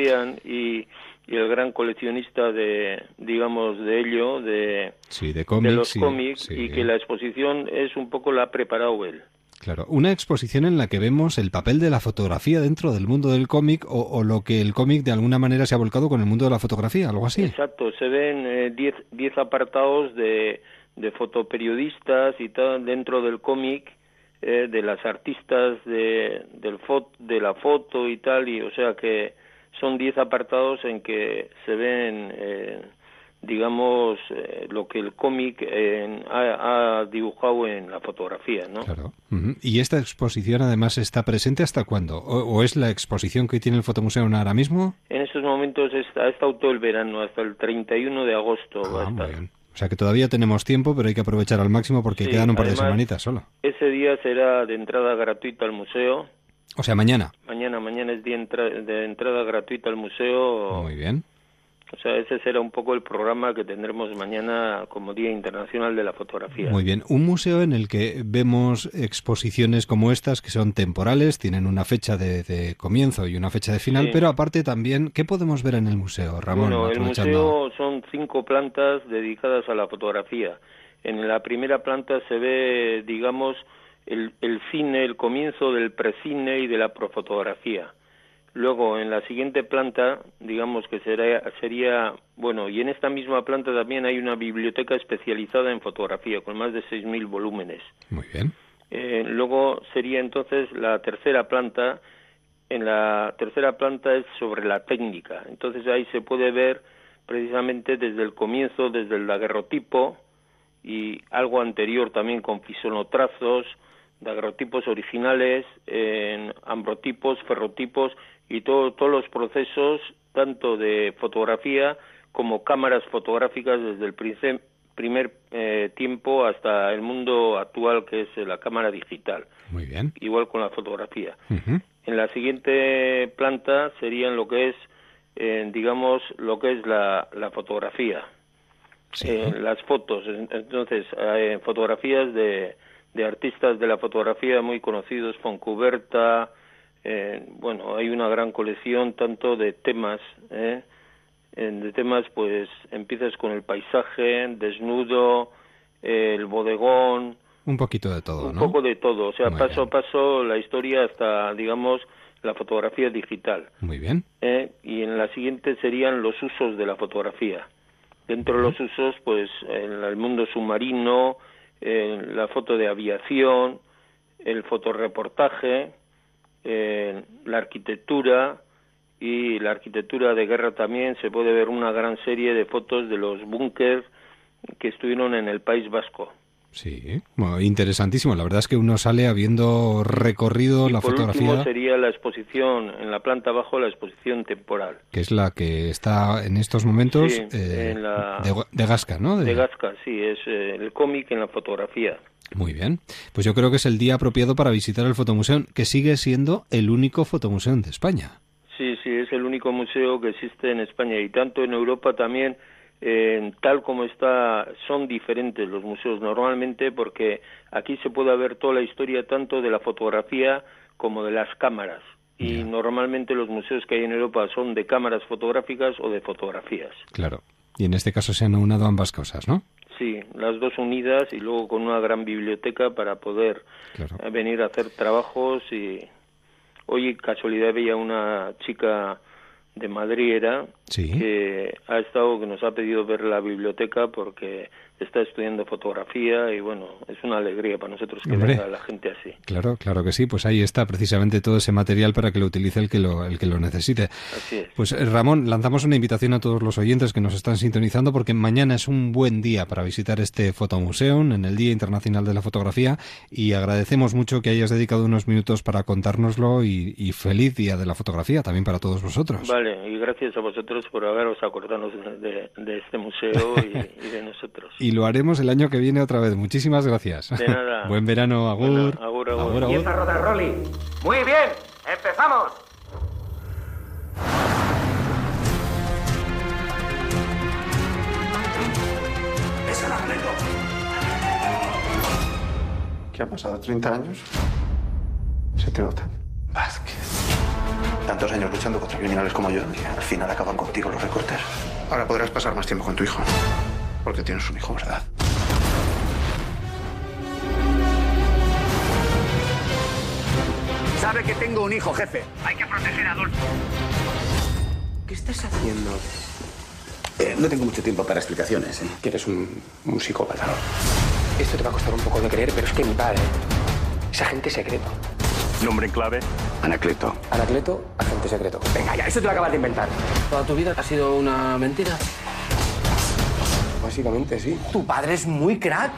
Y el gran coleccionista de, digamos, de ello, de, sí, de, cómics, de los cómics, sí, sí. y que la exposición es un poco la ha preparado él. Claro, una exposición en la que vemos el papel de la fotografía dentro del mundo del cómic o lo que el cómic de alguna manera se ha volcado con el mundo de la fotografía, algo así. Exacto, se ven 10 apartados de fotoperiodistas y tal dentro del cómic, de las artistas de la foto y tal, y o sea que son 10 apartados en que se ven, digamos, lo que el cómic ha dibujado en la fotografía, ¿no? Claro. Uh-huh. ¿Y esta exposición además está presente hasta cuándo? ¿O es la exposición que tiene el Fotomuseo ahora mismo? En estos momentos ha estado todo el verano, hasta el 31 de agosto. Ah, va a estar. Muy bien. O sea que todavía tenemos tiempo, pero hay que aprovechar al máximo porque sí, quedan un par de semanitas solo. Ese día será de entrada gratuita al museo. O sea, mañana. Mañana es día de entrada gratuita al museo. Muy bien. O sea, ese será un poco el programa que tendremos mañana como Día Internacional de la Fotografía. Muy bien. Un museo en el que vemos exposiciones como estas que son temporales, tienen una fecha de comienzo y una fecha de final, sí. pero aparte también, ¿qué podemos ver en el museo, Ramón? Bueno, el museo son 5 plantas dedicadas a la fotografía. En la primera planta se ve, digamos, el cine, el comienzo del precine y de la profotografía. Luego, en la siguiente planta, digamos que sería... Bueno, y en esta misma planta también hay una biblioteca especializada en fotografía, con más de 6.000 volúmenes. Muy bien. Luego sería entonces la tercera planta. En la tercera planta es sobre la técnica. Entonces ahí se puede ver precisamente desde el comienzo, desde el daguerrotipo, y algo anterior también con fisonotrazos, daguerrotipos originales, ambrotipos, ferrotipos y todos los procesos tanto de fotografía como cámaras fotográficas desde el primer tiempo hasta el mundo actual que es la cámara digital. Muy bien. Igual con la fotografía. Uh-huh. En la siguiente planta serían lo que es, digamos, lo que es la fotografía. Sí. Las fotos, entonces, fotografías de artistas de la fotografía muy conocidos, Foncuberta, bueno, hay una gran colección tanto de temas, pues empiezas con el paisaje, desnudo, el bodegón... Un poquito de todo, ¿no? Un poco de todo, o sea, paso a paso la historia hasta, digamos, la fotografía digital. Muy bien. Y en la siguiente serían los usos de la fotografía. Dentro de los usos, pues, el mundo submarino... la foto de aviación, el fotorreportaje, la arquitectura y la arquitectura de guerra también. Se puede ver una gran serie de fotos de los búnkers que estuvieron en el País Vasco. Sí, bueno, interesantísimo. La verdad es que uno sale habiendo recorrido y la por fotografía. Último sería la exposición en la planta bajo, la exposición temporal. Que es la que está en estos momentos sí, en la... de Gasca, ¿no? De Gasca, sí, es el cómic en la fotografía. Muy bien, pues yo creo que es el día apropiado para visitar el fotomuseo, que sigue siendo el único fotomuseo de España. Sí, sí, es el único museo que existe en España y tanto en Europa también. Tal como está, son diferentes los museos normalmente porque aquí se puede ver toda la historia tanto de la fotografía como de las cámaras y normalmente los museos que hay en Europa son de cámaras fotográficas o de fotografías. Claro, y en este caso se han unido ambas cosas, ¿no? Sí, las dos unidas y luego con una gran biblioteca para poder venir a hacer trabajos y hoy casualidad veía una chica de Madrid era, que ha estado, que nos ha pedido ver la biblioteca porque está estudiando fotografía y bueno, es una alegría para nosotros que venga la gente así. Claro, claro que sí, pues ahí está precisamente todo ese material para que lo utilice el que lo necesite. Así es. Pues Ramón, lanzamos una invitación a todos los oyentes que nos están sintonizando porque mañana es un buen día para visitar este fotomuseo en el Día Internacional de la Fotografía y agradecemos mucho que hayas dedicado unos minutos para contárnoslo y feliz Día de la Fotografía también para todos vosotros. Vale, y gracias a vosotros por haberos acordado de este museo y de nosotros. Y lo haremos el año que viene otra vez. Muchísimas gracias. De nada. Buen verano, agur. Bueno, agur. Empieza a rodar, Rolly. Muy bien, empezamos. Es el Anacleto. ¿Qué ha pasado? ¿30 años? Se te notan. Vázquez. Tantos años luchando contra criminales como yo. Y al final acaban contigo los recortes. Ahora podrás pasar más tiempo con tu hijo. Porque tienes un hijo, ¿verdad? Sabe que tengo un hijo, jefe. Hay que proteger a Adolfo. ¿Qué estás haciendo? No tengo mucho tiempo para explicaciones, ¿eh? Que eres un psicópata. Esto te va a costar un poco de creer, pero es que mi padre... Es agente secreto. ¿Nombre en clave? Anacleto. Anacleto, agente secreto. Venga ya, eso te lo acabas de inventar. Toda tu vida ha sido una mentira. Básicamente, sí. Tu padre es muy crack.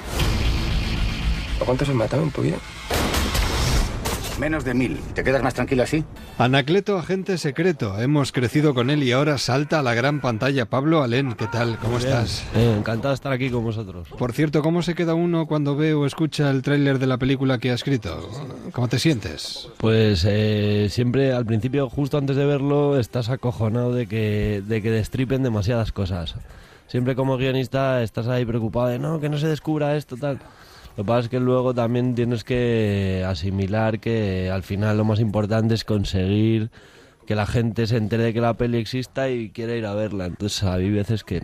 ¿A cuántos han matado en tu vida? Menos de 1000. ¿Te quedas más tranquilo así? Anacleto, agente secreto. Hemos crecido con él y ahora salta a la gran pantalla. Pablo Alén, ¿qué tal? ¿Cómo estás? Encantado de estar aquí con vosotros. Por cierto, ¿cómo se queda uno cuando ve o escucha el tráiler de la película que ha escrito? ¿Cómo te sientes? Pues siempre, al principio, justo antes de verlo, estás acojonado de que destripen demasiadas cosas. Siempre como guionista estás ahí preocupado de no, que no se descubra esto, tal. Lo que pasa es que luego también tienes que asimilar que al final lo más importante es conseguir que la gente se entere de que la peli exista y quiera ir a verla. Entonces hay veces que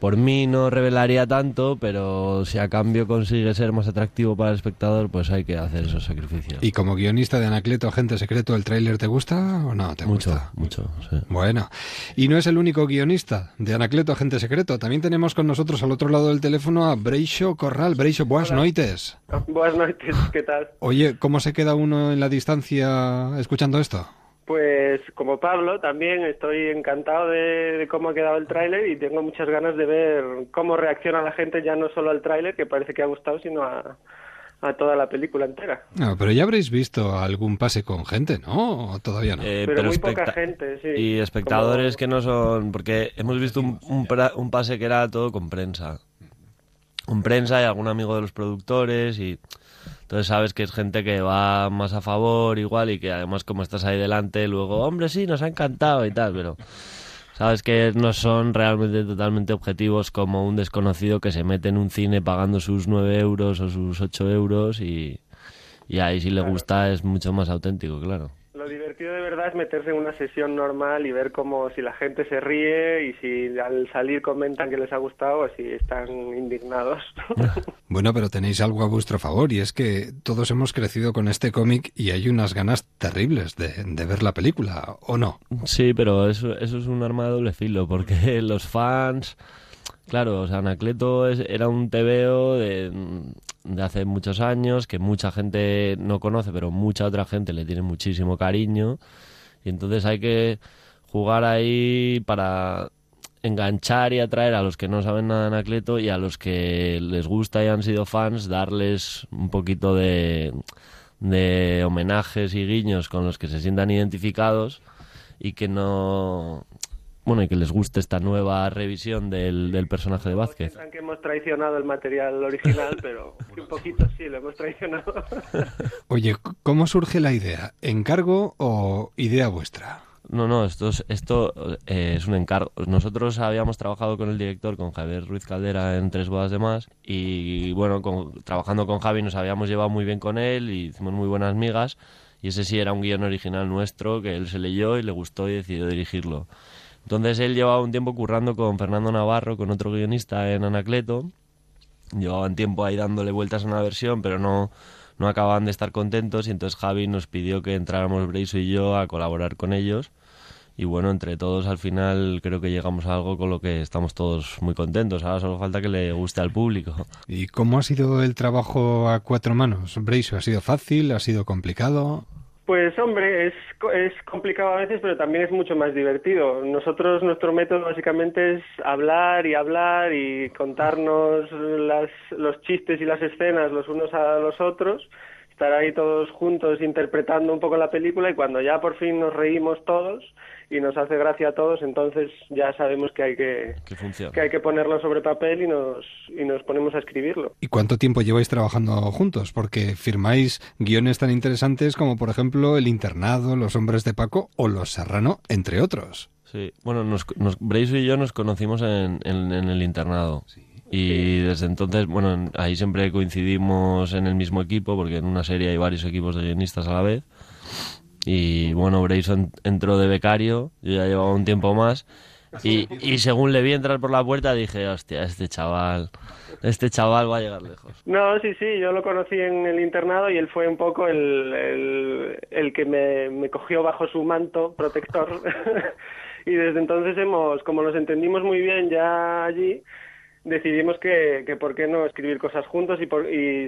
por mí no revelaría tanto, pero si a cambio consigue ser más atractivo para el espectador, pues hay que hacer esos sacrificios. ¿Y como guionista de Anacleto, agente secreto, el tráiler te gusta o no te gusta? Mucho, mucho, sí. Bueno, y no es el único guionista de Anacleto, agente secreto. También tenemos con nosotros al otro lado del teléfono a Breixo Corral. Breixo, buenas noites. Buenas noites, ¿qué tal? Oye, ¿cómo se queda uno en la distancia escuchando esto? Pues como Pablo también estoy encantado de cómo ha quedado el tráiler y tengo muchas ganas de ver cómo reacciona la gente ya no solo al tráiler, que parece que ha gustado, sino a toda la película entera. No, pero ya habréis visto algún pase con gente, ¿no? ¿O todavía no? Pero muy poca gente, sí. Y espectadores como... que no son... Porque hemos visto un pase que era todo con prensa. Con prensa y algún amigo de los productores y... Entonces sabes que es gente que va más a favor igual y que además como estás ahí delante luego, hombre, sí, nos ha encantado y tal, pero sabes que no son realmente totalmente objetivos como un desconocido que se mete en un cine pagando sus 9 euros o sus 8 euros y ahí si le gusta es mucho más auténtico, claro. Lo divertido de verdad es meterse en una sesión normal y ver cómo si la gente se ríe y si al salir comentan que les ha gustado o si están indignados. Bueno, pero tenéis algo a vuestro favor y es que todos hemos crecido con este cómic y hay unas ganas terribles de ver la película, ¿o no? Sí, pero eso es un arma de doble filo porque los fans... Claro, o sea, Anacleto era un tebeo de hace muchos años que mucha gente no conoce, pero mucha otra gente le tiene muchísimo cariño. Y entonces hay que jugar ahí para enganchar y atraer a los que no saben nada de Anacleto y a los que les gusta y han sido fans, darles un poquito de homenajes y guiños con los que se sientan identificados y que no... Bueno, y que les guste esta nueva revisión del personaje de Vázquez. Piensan que hemos traicionado el material original, pero un poquito sí lo hemos traicionado. Oye, ¿cómo surge la idea? ¿Encargo o idea vuestra? No, esto es un encargo. Nosotros habíamos trabajado con el director, con Javier Ruiz Caldera, en Tres bodas de más, y bueno, trabajando con Javi nos habíamos llevado muy bien con él y hicimos muy buenas migas, y ese sí era un guión original nuestro que él se leyó y le gustó y decidió dirigirlo. Entonces él llevaba un tiempo currando con Fernando Navarro, con otro guionista en Anacleto, llevaban tiempo ahí dándole vueltas a una versión, pero no acababan de estar contentos, y entonces Javi nos pidió que entráramos Breixo y yo a colaborar con ellos. Y bueno, entre todos al final creo que llegamos a algo con lo que estamos todos muy contentos. Ahora solo falta que le guste al público. ¿Y cómo ha sido el trabajo a cuatro manos, Breixo? ¿Ha sido fácil? ¿Ha sido complicado? Pues hombre, es complicado a veces, pero también es mucho más divertido. Nosotros, nuestro método básicamente es hablar y contarnos los chistes y las escenas los unos a los otros, estar ahí todos juntos interpretando un poco la película, y cuando ya por fin nos reímos todos y nos hace gracia a todos, entonces ya sabemos que hay que ponerlo sobre papel y nos ponemos a escribirlo. ¿Y cuánto tiempo lleváis trabajando juntos? Porque firmáis guiones tan interesantes como, por ejemplo, El internado, Los hombres de Paco o Los Serrano, entre otros. Sí, bueno, Breixo y yo nos conocimos en El internado. Sí. Y desde entonces, bueno, ahí siempre coincidimos en el mismo equipo, porque en una serie hay varios equipos de guionistas a la vez. Y bueno, Breixo entró de becario, yo ya llevaba un tiempo más, y según le vi entrar por la puerta dije, hostia, este chaval va a llegar lejos. No, sí, yo lo conocí en El internado y él fue un poco el que me cogió bajo su manto protector. Y desde entonces como nos entendimos muy bien ya allí, decidimos que por qué no escribir cosas juntos y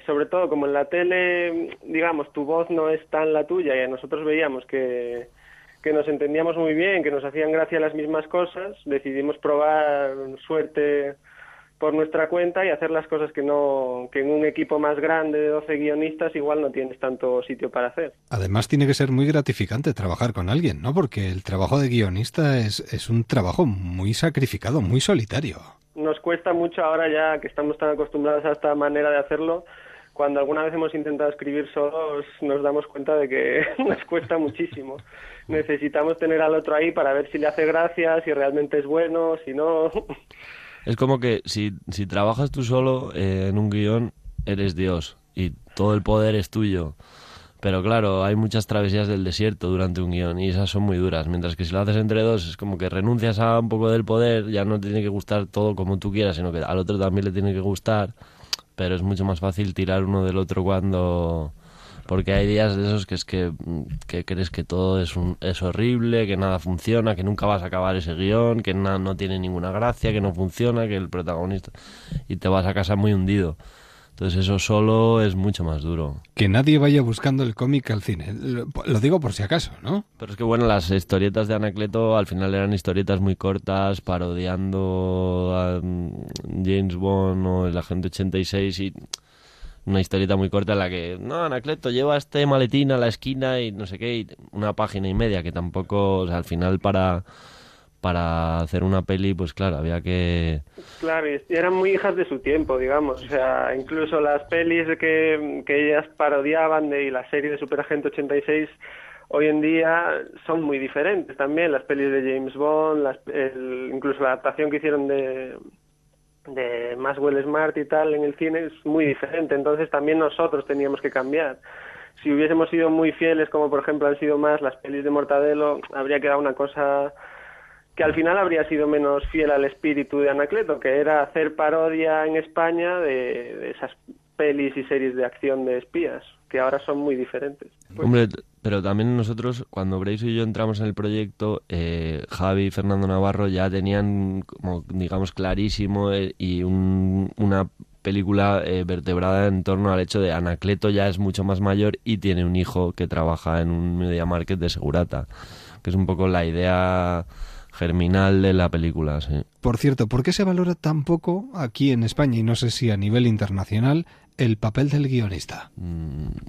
sobre todo, como en la tele, digamos, tu voz no es tan la tuya, y nosotros veíamos que nos entendíamos muy bien, que nos hacían gracia las mismas cosas, decidimos probar suerte por nuestra cuenta y hacer las cosas que en un equipo más grande de 12 guionistas igual no tienes tanto sitio para hacer. Además tiene que ser muy gratificante trabajar con alguien, ¿no? Porque el trabajo de guionista es un trabajo muy sacrificado, muy solitario. Nos cuesta mucho ahora ya que estamos tan acostumbrados a esta manera de hacerlo. Cuando alguna vez hemos intentado escribir solos nos damos cuenta de que nos cuesta muchísimo. Necesitamos tener al otro ahí para ver si le hace gracia, si realmente es bueno, si no... Es como que si trabajas tú solo en un guión, eres Dios y todo el poder es tuyo. Pero claro, hay muchas travesías del desierto durante un guión y esas son muy duras. Mientras que si lo haces entre dos es como que renuncias a un poco del poder, ya no te tiene que gustar todo como tú quieras, sino que al otro también le tiene que gustar. Pero es mucho más fácil tirar uno del otro cuando... Porque hay días de esos que es que crees que todo es horrible, que nada funciona, que nunca vas a acabar ese guión, que no tiene ninguna gracia, que no funciona, que el protagonista... Y te vas a casa muy hundido. Entonces eso solo es mucho más duro. Que nadie vaya buscando el cómic al cine. Lo digo por si acaso, ¿no? Pero es que bueno, las historietas de Anacleto al final eran historietas muy cortas, parodiando a James Bond o el Agente 86 y... Una historieta muy corta en la que, no, Anacleto, lleva este maletín a la esquina y no sé qué, y una página y media, que tampoco, o sea, al final para hacer una peli, pues claro, había que... Claro, y eran muy hijas de su tiempo, digamos, o sea, incluso las pelis que ellas parodiaban y la serie de Superagente 86, hoy en día son muy diferentes también, las pelis de James Bond, incluso la adaptación que hicieron de Maxwell Smart y tal en el cine es muy diferente, entonces también nosotros teníamos que cambiar. Si hubiésemos sido muy fieles, como por ejemplo han sido más las pelis de Mortadelo, habría quedado una cosa que al final habría sido menos fiel al espíritu de Anacleto, que era hacer parodia en España de esas pelis y series de acción de espías, que ahora son muy diferentes. Pues... Hombre, pero también nosotros, cuando Breixo y yo entramos en el proyecto, Javi y Fernando Navarro ya tenían, como digamos, clarísimo y una película vertebrada en torno al hecho de Anacleto ya es mucho más mayor y tiene un hijo que trabaja en un media market de segurata, que es un poco la idea germinal de la película, sí. Por cierto, ¿por qué se valora tan poco aquí en España, y no sé si a nivel internacional, el papel del guionista?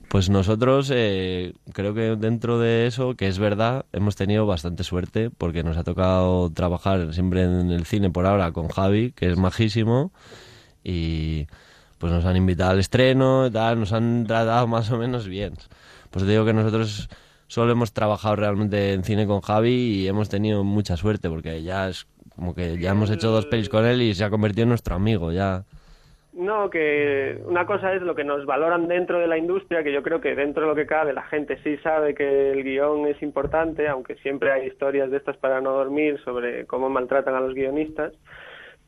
Pues nosotros, creo que dentro de eso, que es verdad, hemos tenido bastante suerte, porque nos ha tocado trabajar siempre en el cine por ahora con Javi, que es majísimo, y pues nos han invitado al estreno y tal, nos han tratado más o menos bien. Pues te digo que nosotros solo hemos trabajado realmente en cine con Javi y hemos tenido mucha suerte, porque ya es como que ya hemos hecho dos pelis con él y se ha convertido en nuestro amigo ya. No, que una cosa es lo que nos valoran dentro de la industria, que yo creo que dentro de lo que cabe la gente sí sabe que el guión es importante, aunque siempre hay historias de estas para no dormir sobre cómo maltratan a los guionistas.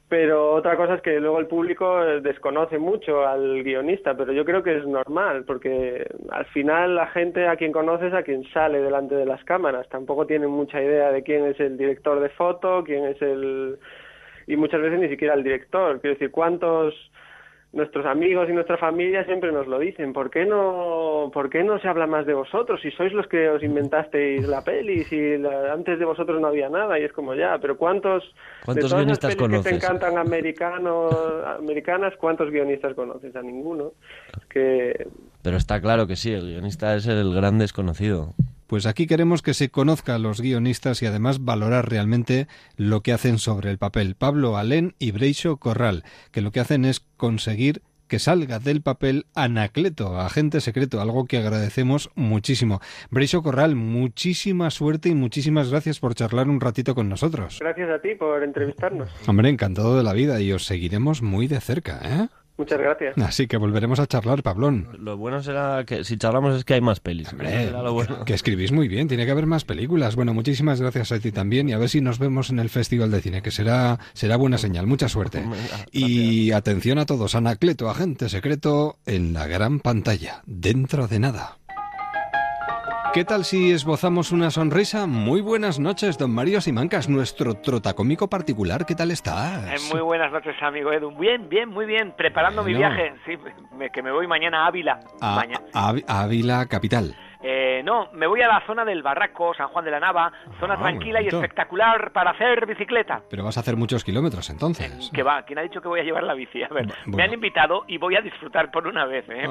Pero otra cosa es que luego el público desconoce mucho al guionista, pero yo creo que es normal, porque al final la gente a quien conoce es a quien sale delante de las cámaras. Tampoco tienen mucha idea de quién es el director de foto, quién es el... y muchas veces ni siquiera el director. Quiero decir, ¿cuántos...? Nuestros amigos y nuestra familia siempre nos lo dicen. ¿Por qué no se habla más de vosotros? Si sois los que os inventasteis la peli, si antes de vosotros no había nada, y es como ya. Pero ¿cuántos de todas las pelis conoces que te encantan americanas, ¿cuántos guionistas conoces? A ninguno. Que... Pero está claro que sí, el guionista es el gran desconocido. Pues aquí queremos que se conozca a los guionistas y además valorar realmente lo que hacen sobre el papel. Pablo Alén y Breixo Corral, que lo que hacen es conseguir que salga del papel Anacleto, agente secreto, algo que agradecemos muchísimo. Breixo Corral, muchísima suerte y muchísimas gracias por charlar un ratito con nosotros. Gracias a ti por entrevistarnos. Hombre, encantado de la vida, y os seguiremos muy de cerca, ¿eh? Muchas gracias. Así que volveremos a charlar, Pablón. Lo bueno será que si charlamos es que hay más pelis. Hombre, lo bueno. Que escribís muy bien, tiene que haber más películas. Bueno, muchísimas gracias a ti también, y a ver si nos vemos en el Festival de Cine, que será buena señal. Mucha suerte. Gracias. Y atención a todos, Anacleto, agente secreto, en la gran pantalla, dentro de nada. ¿Qué tal si esbozamos una sonrisa? Muy buenas noches, don Mario Simancas, nuestro trotacómico particular. ¿Qué tal estás? Muy buenas noches, amigo Edu. Bien, bien, muy bien. Preparando mi viaje. Sí, que me voy mañana a Ávila. Ávila capital. No, me voy a la zona del Barraco, San Juan de la Nava, zona tranquila y espectacular para hacer bicicleta. Pero vas a hacer muchos kilómetros, entonces. ¿Qué va? ¿Quién ha dicho que voy a llevar la bici? A ver, bueno. Me han invitado y voy a disfrutar por una vez, ¿eh?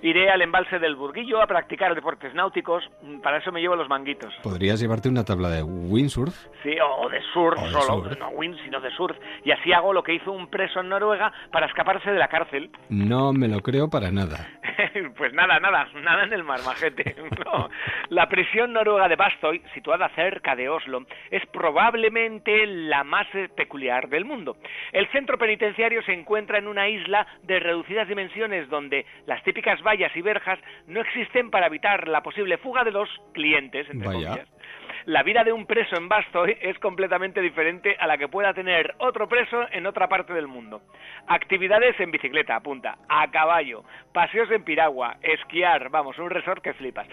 Iré al embalse del Burguillo a practicar deportes náuticos, para eso me llevo los manguitos. ¿Podrías llevarte una tabla de windsurf? Sí, o de surf, solo, no wind, sino de surf. Y así hago lo que hizo un preso en Noruega para escaparse de la cárcel. No me lo creo para nada. Pues nada en el mar, majete. No. La prisión noruega de Bastøy, situada cerca de Oslo, es probablemente la más peculiar del mundo. El centro penitenciario se encuentra en una isla de reducidas dimensiones, donde las típicas vallas y verjas no existen para evitar la posible fuga de los clientes, entre comillas. La vida de un preso en Bastøy es completamente diferente a la que pueda tener otro preso en otra parte del mundo. Actividades en bicicleta, a punta, a caballo, paseos en piragua, esquiar, vamos, un resort que flipas.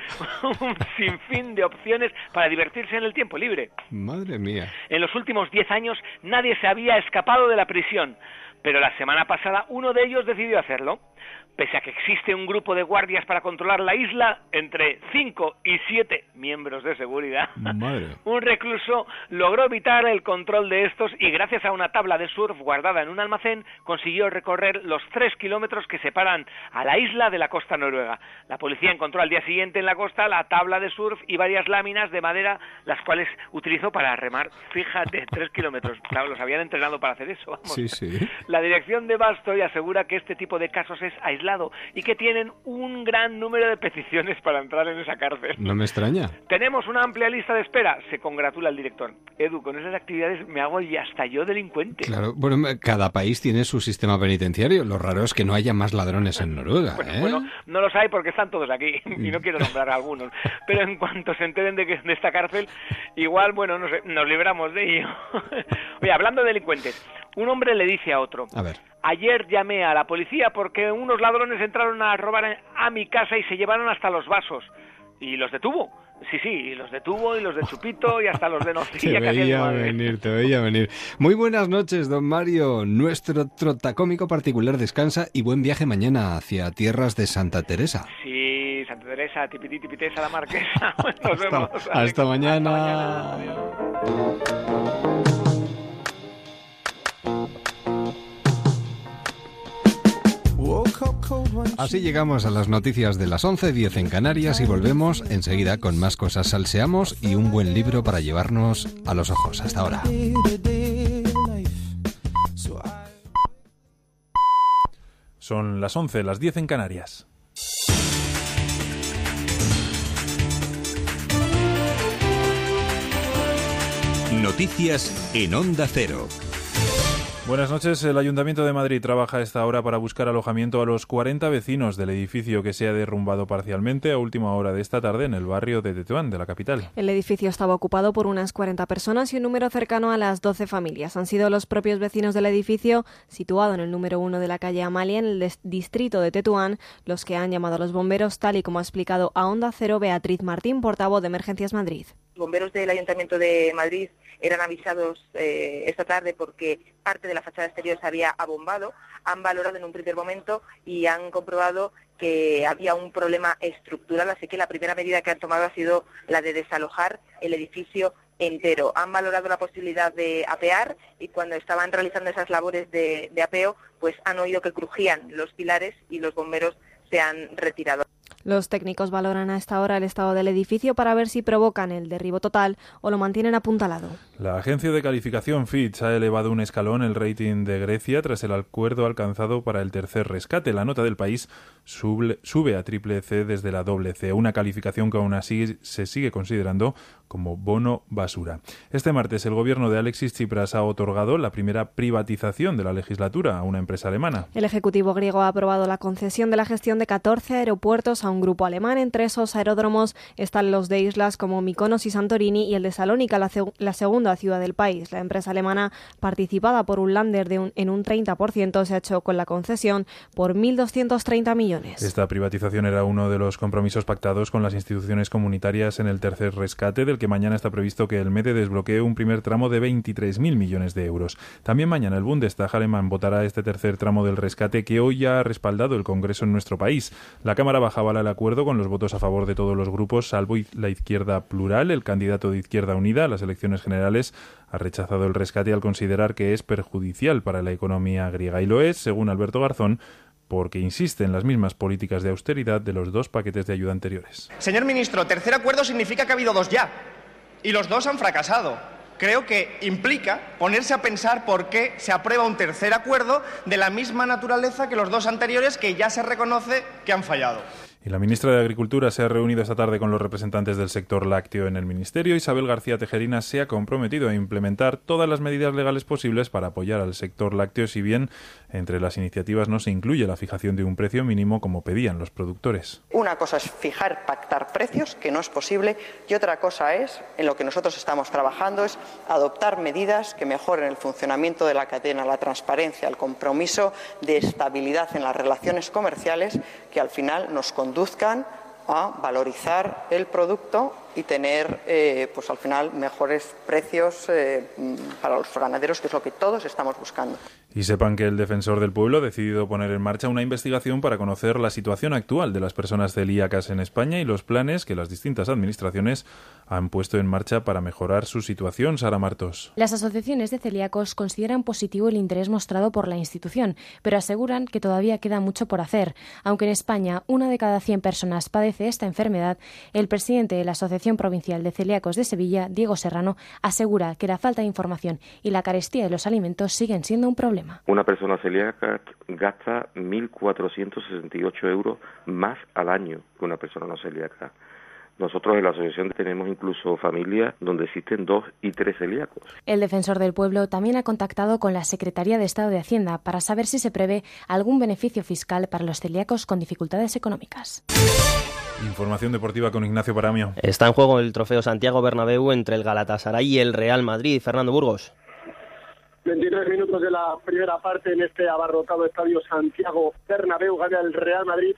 Un sinfín de opciones para divertirse en el tiempo libre. Madre mía. En los últimos 10 años nadie se había escapado de la prisión, pero la semana pasada uno de ellos decidió hacerlo. Pese a que existe un grupo de guardias para controlar la isla, entre 5 y 7 miembros de seguridad, un recluso logró evitar el control de estos y, gracias a una tabla de surf guardada en un almacén, consiguió recorrer los 3 kilómetros que separan a la isla de la costa noruega. La policía encontró al día siguiente en la costa la tabla de surf y varias láminas de madera, las cuales utilizó para remar. Fíjate, 3 kilómetros. Claro, los habían entrenado para hacer eso. Vamos. Sí, sí. La dirección de Bastøy asegura que este tipo de casos es aislado y que tienen un gran número de peticiones para entrar en esa cárcel. No me extraña. Tenemos una amplia lista de espera, se congratula el director. Edu, con esas actividades me hago y hasta yo delincuente. Claro, bueno, cada país tiene su sistema penitenciario. Lo raro es que no haya más ladrones en Noruega. Bueno, bueno, no los hay porque están todos aquí y no quiero nombrar a algunos. Pero en cuanto se enteren de esta cárcel, igual, bueno, no sé, nos libramos de ello. Oye, hablando de delincuentes, un hombre le dice a otro... A ver. Ayer llamé a la policía porque unos ladrones entraron a robar a mi casa y se llevaron hasta los vasos. Y los detuvo. Sí, sí, y los de tubo, y los de chupito, y hasta los de nocilla. Te veía venir. Muy buenas noches, don Mario. Nuestro trotacómico particular descansa y buen viaje mañana hacia tierras de Santa Teresa. Sí, Santa Teresa, tipití, tipitesa, la marquesa. Nos vemos. Hasta mañana. Hasta mañana. Adiós. Así llegamos a las noticias de las 11:10 en Canarias y volvemos enseguida con más cosas salseamos y un buen libro para llevarnos a los ojos. Hasta ahora. Son las 11, las 10 en Canarias. Noticias en Onda Cero. Buenas noches. El Ayuntamiento de Madrid trabaja a esta hora para buscar alojamiento a los 40 vecinos del edificio que se ha derrumbado parcialmente a última hora de esta tarde en el barrio de Tetuán, de la capital. El edificio estaba ocupado por unas 40 personas y un número cercano a las 12 familias. Han sido los propios vecinos del edificio, situado en el número 1 de la calle Amalia, en el distrito de Tetuán, los que han llamado a los bomberos, tal y como ha explicado a Onda Cero Beatriz Martín, portavoz de Emergencias Madrid. Bomberos del Ayuntamiento de Madrid eran avisados esta tarde porque parte de la fachada exterior se había abombado, han valorado en un primer momento y han comprobado que había un problema estructural, así que la primera medida que han tomado ha sido la de desalojar el edificio entero. Han valorado la posibilidad de apear y cuando estaban realizando esas labores de apeo, pues han oído que crujían los pilares y los bomberos se han retirado. Los técnicos valoran a esta hora el estado del edificio para ver si provocan el derribo total o lo mantienen apuntalado. La agencia de calificación Fitch ha elevado un escalón el rating de Grecia tras el acuerdo alcanzado para el tercer rescate. La nota del país sube a CCC desde la CC, una calificación que aún así se sigue considerando como bono basura. Este martes el gobierno de Alexis Tsipras ha otorgado la primera privatización de la legislatura a una empresa alemana. El ejecutivo griego ha aprobado la concesión de la gestión de 14 aeropuertos a un grupo alemán. Entre esos aeródromos están los de islas como Mykonos y Santorini y el de Salónica, la segunda ciudad del país. La empresa alemana, participada por Unlander en un 30%, se ha hecho con la concesión por 1.230 millones. Esta privatización era uno de los compromisos pactados con las instituciones comunitarias en el tercer rescate, del que mañana está previsto que el MEDE desbloquee un primer tramo de 23.000 millones de euros. También mañana el Bundestag alemán votará este tercer tramo del rescate que hoy ya ha respaldado el Congreso en nuestro país. La Cámara Baja avala el acuerdo con los votos a favor de todos los grupos, salvo la Izquierda Plural. El candidato de Izquierda Unida a las elecciones generales ha rechazado el rescate al considerar que es perjudicial para la economía griega. Y lo es, según Alberto Garzón, porque insiste en las mismas políticas de austeridad de los dos paquetes de ayuda anteriores. Señor ministro, tercer acuerdo significa que ha habido dos ya, y los dos han fracasado. Creo que implica ponerse a pensar por qué se aprueba un tercer acuerdo de la misma naturaleza que los dos anteriores, que ya se reconoce que han fallado. Y la ministra de Agricultura se ha reunido esta tarde con los representantes del sector lácteo en el Ministerio. Isabel García Tejerina se ha comprometido a implementar todas las medidas legales posibles para apoyar al sector lácteo, si bien entre las iniciativas no se incluye la fijación de un precio mínimo como pedían los productores. Una cosa es fijar, pactar precios, que no es posible, y otra cosa es, en lo que nosotros estamos trabajando, es adoptar medidas que mejoren el funcionamiento de la cadena, la transparencia, el compromiso de estabilidad en las relaciones comerciales, que al final nos conduzcan a valorizar el producto y tener, pues al final, mejores precios para los ganaderos, que es lo que todos estamos buscando. Y sepan que el Defensor del Pueblo ha decidido poner en marcha una investigación para conocer la situación actual de las personas celíacas en España y los planes que las distintas administraciones han puesto en marcha para mejorar su situación. Sara Martos. Las asociaciones de celíacos consideran positivo el interés mostrado por la institución, pero aseguran que todavía queda mucho por hacer. Aunque en España una de cada 100 personas padece esta enfermedad, el presidente de la Asociación Provincial de Celíacos de Sevilla, Diego Serrano, asegura que la falta de información y la carestía de los alimentos siguen siendo un problema. Una persona celíaca gasta 1.468 euros más al año que una persona no celíaca. Nosotros en la asociación tenemos incluso familias donde existen 2 y 3 celíacos. El Defensor del Pueblo también ha contactado con la Secretaría de Estado de Hacienda para saber si se prevé algún beneficio fiscal para los celíacos con dificultades económicas. Información deportiva con Ignacio Paramio. Está en juego el trofeo Santiago Bernabéu entre el Galatasaray y el Real Madrid. Fernando Burgos. 23 minutos de la primera parte en este abarrotado estadio Santiago Bernabéu. Gana el Real Madrid